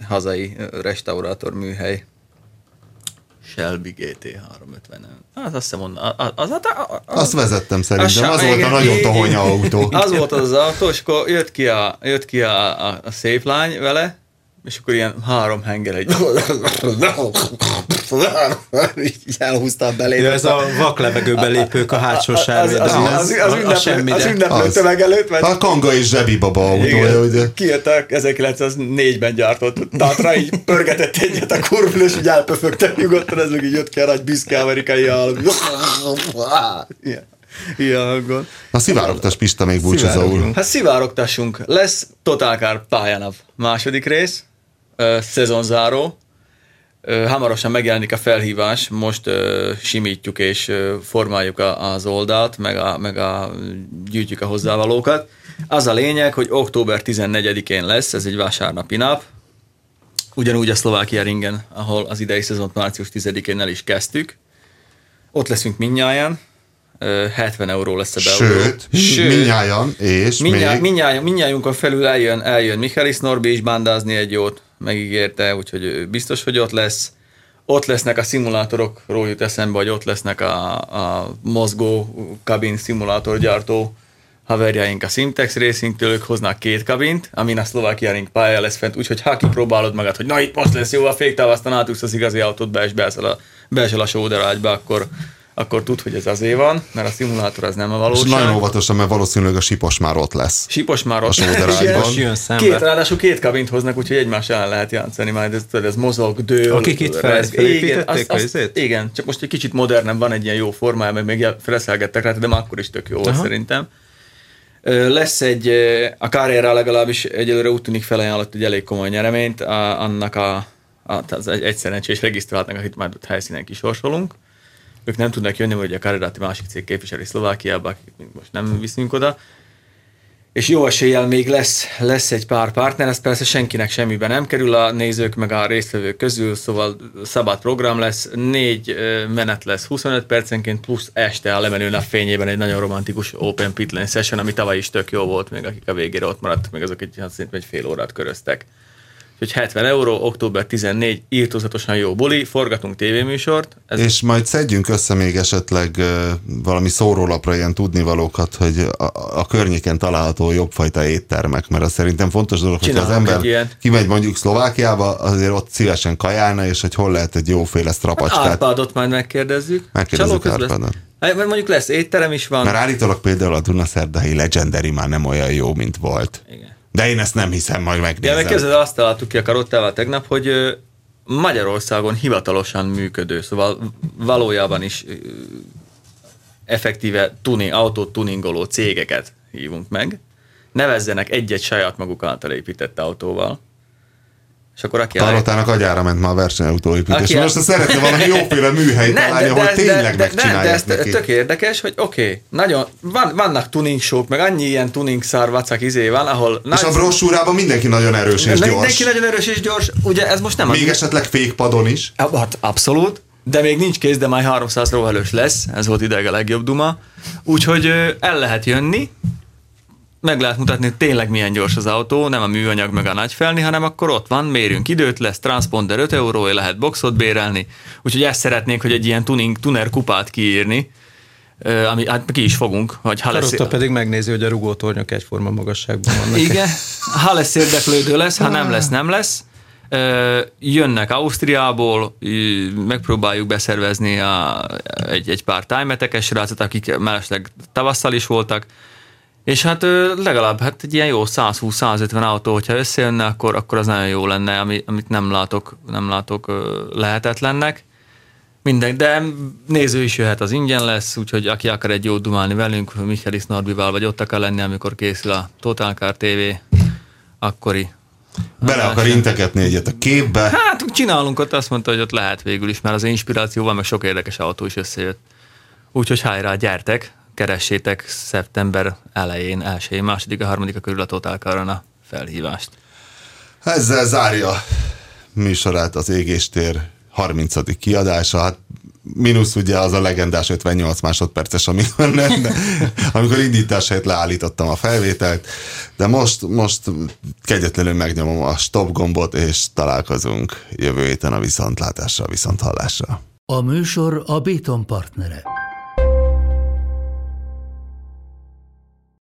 hazai restaurátor műhely, Shelby gé té háromszázötven. Hát azt hiszem, az, az, az, az, az, azt vezettem szerintem, az, az volt a nagyon tohonya autó. Az volt az az autó, és akkor jött ki a, jött ki a, a, a szép lány vele, és akkor ilyen három henger egy... Így elhúztál belé. Ja, ez a vaklevegőben lépők a hátsó sárvéd. Az, az, az, az ünneplő tömeg előtt. Mert... A Kanga és Zsebi baba autója, ugye? Kijött a ezerkilencszáznégyben gyártott Tátra, így pörgetett egyet a kurvul, és így elpöfögtek nyugodtan, ez meg így jött ki a nagy büszke amerikai állam. Ilyen. Ilyen a szivárogtas Pista még búcsúzóul. Hát szivárogtassunk. Lesz Totalcard pályánav második rész, szezonzáró. Hamarosan megjelenik a felhívás, most ö, simítjuk és ö, formáljuk a, az oldalt, meg, a, meg a, gyűjtjük a hozzávalókat. Az a lényeg, hogy október tizennegyedikén lesz, ez egy vasárnapi nap, ugyanúgy a Szlovákia ringen, ahol az idei szezont március tizedikén el is kezdtük. Ott leszünk mindnyájan, ö, hetven euró lesz a beúró. Sőt, Sőt, mindnyájan és mindnyá, még... Mindnyáj, mindnyájunkon felül eljön, eljön Michalis Norbi is bandázni egy jót. Megígérte, úgyhogy biztos, hogy ott lesz. Ott lesznek a szimulátorok, ról jut eszembe, hogy ott lesznek a, a mozgó kabin szimulátorgyártó haverjaink a Simtex Racingtől, ők hoznak két kabint, amin a Szlovákia Ring pálya lesz fent, úgyhogy ha kipróbálod magad, hogy na itt most lesz jó a féktáv, aztán átugsz az igazi autót be, és beállsz a belső lassú óderágyba, akkor, akkor tud, hogy ez azért van, mert a szimulátor az nem a valóság. És nagyon óvatosan, mert valószínűleg a Sipos már ott lesz. Sipos már ott lesz. Két, ráadásul két kabint hoznak, úgyhogy egymás ellen lehet játszani, majd ez, ez mozog, dől. Akik itt felépítették a izét? Igen, csak most egy kicsit modernebb, van egy ilyen jó formája, meg még freszelgettek rá, de már akkor is tök jó volt szerintem. Lesz egy, a karrierra legalábbis egyelőre úgy tűnik felajánlott egy elég komoly nyereményt, a, annak a, a, az egy szerencsés regisztráltnak, akit már ott helyszínen kisorsolunk. Ők nem tudnak jönni, mert ugye a Karadati másik cég képviseli Szlovákiába, akik most nem viszünk oda. És jó eséllyel még lesz, lesz egy pár partner, ez persze senkinek semmiben nem kerül a nézők meg a résztvevők közül, szóval szabad program lesz, négy menet lesz huszonöt percenként, plusz este a lemenő nap fényében egy nagyon romantikus open pit lane session, ami tavaly is tök jó volt, még akik a végére ott maradtak, még azok egy, hát egy fél órát köröztek. Úgyhogy hetven euró, október tizennegyedike, írtózatosan jó buli, forgatunk tévéműsort. Ez és majd szedjünk össze még esetleg valami szórólapra ilyen tudnivalókat, hogy a, a környéken található jobbfajta éttermek, mert az szerintem fontos dolog, hogy az ember kimegy mondjuk Szlovákiába, azért ott szívesen kajálna, és hogy hol lehet egy jóféle strapacskát. Árpádot majd megkérdezzük. Megkérdezzük Árpádot. Mert mondjuk lesz étterem is van. Mert állítólag például a Dunaszerdai Legendary már nem olyan jó, mint volt. Igen. De én ezt nem hiszem, majd megnézem. Ja, meg közben azt találtuk ki a Karottával tegnap, hogy Magyarországon hivatalosan működő, szóval valójában is effektíve tuning, autót tuningoló cégeket hívunk meg. Nevezzenek egy-egy saját maguk által épített autóval. És akkor aki Tarottának agyára ment már a versenyautóépítés. Most szeretne valami jóféle műhely találni, ahol tényleg megcsinálják neki. De ez tök érdekes, hogy oké, nagyon vannak tuning show-k, meg annyi ilyen tuning szarvacak izé van, ahol... És a brosúrában mindenki nagyon erős és gyors. Mindenki nagyon erős és gyors, ugye ez most nem... Még esetleg fékpadon is. Hát abszolút, de még nincs kész, de már háromszáz lóerős lesz, ez volt ideig a legjobb duma. Úgyhogy el lehet jönni, meg lehet mutatni, hogy tényleg milyen gyors az autó, nem a műanyag meg a nagyfelni, hanem akkor ott van, mérünk időt, lesz Transponder öt euróért, lehet boxot bérelni, úgyhogy ezt szeretnénk, hogy egy ilyen tuning, tuner kupát kiírni, ami hát ki is fogunk. Karotta pedig megnézi, hogy a rugótornyok egyforma magasságban vannak. Igen, ha lesz érdeklődő lesz, ha nem lesz, nem lesz. Jönnek Ausztriából, megpróbáljuk beszervezni a, egy, egy pár timetekes srácot, akik mellesleg tavasszal is voltak, és hát legalább hát egy ilyen jó százhúsz-százötven autó, hogyha összejönne, akkor, akkor az nagyon jó lenne, amit nem látok, nem látok lehetetlennek. Minden, de néző is jöhet, az ingyen lesz, úgyhogy aki akar egy jót dumálni velünk, Michalis Norbival, vagy ott akar lenni, amikor készül a Totalcard té vé, akkori. Bele akar integetni egyet a képbe. Hát csinálunk ott, azt mondta, hogy ott lehet végül is, mert az inspirációval meg sok érdekes autó is összejött. Úgyhogy hajrá, gyertek! Keressétek szeptember elején, elsőjén, második, a harmadik körül a Totalcardon a felhívást. Ezzel zárja műsorát az Égéstér harmincadik kiadása. Hát mínusz ugye az a legendás ötvennyolc másodperces, amikor, nem, amikor indítás helyett leállítottam a felvételt, de most, most kegyetlenül megnyomom a stop gombot, és találkozunk jövő héten a viszontlátásra, a viszonthallásra. A műsor a Béton partnere.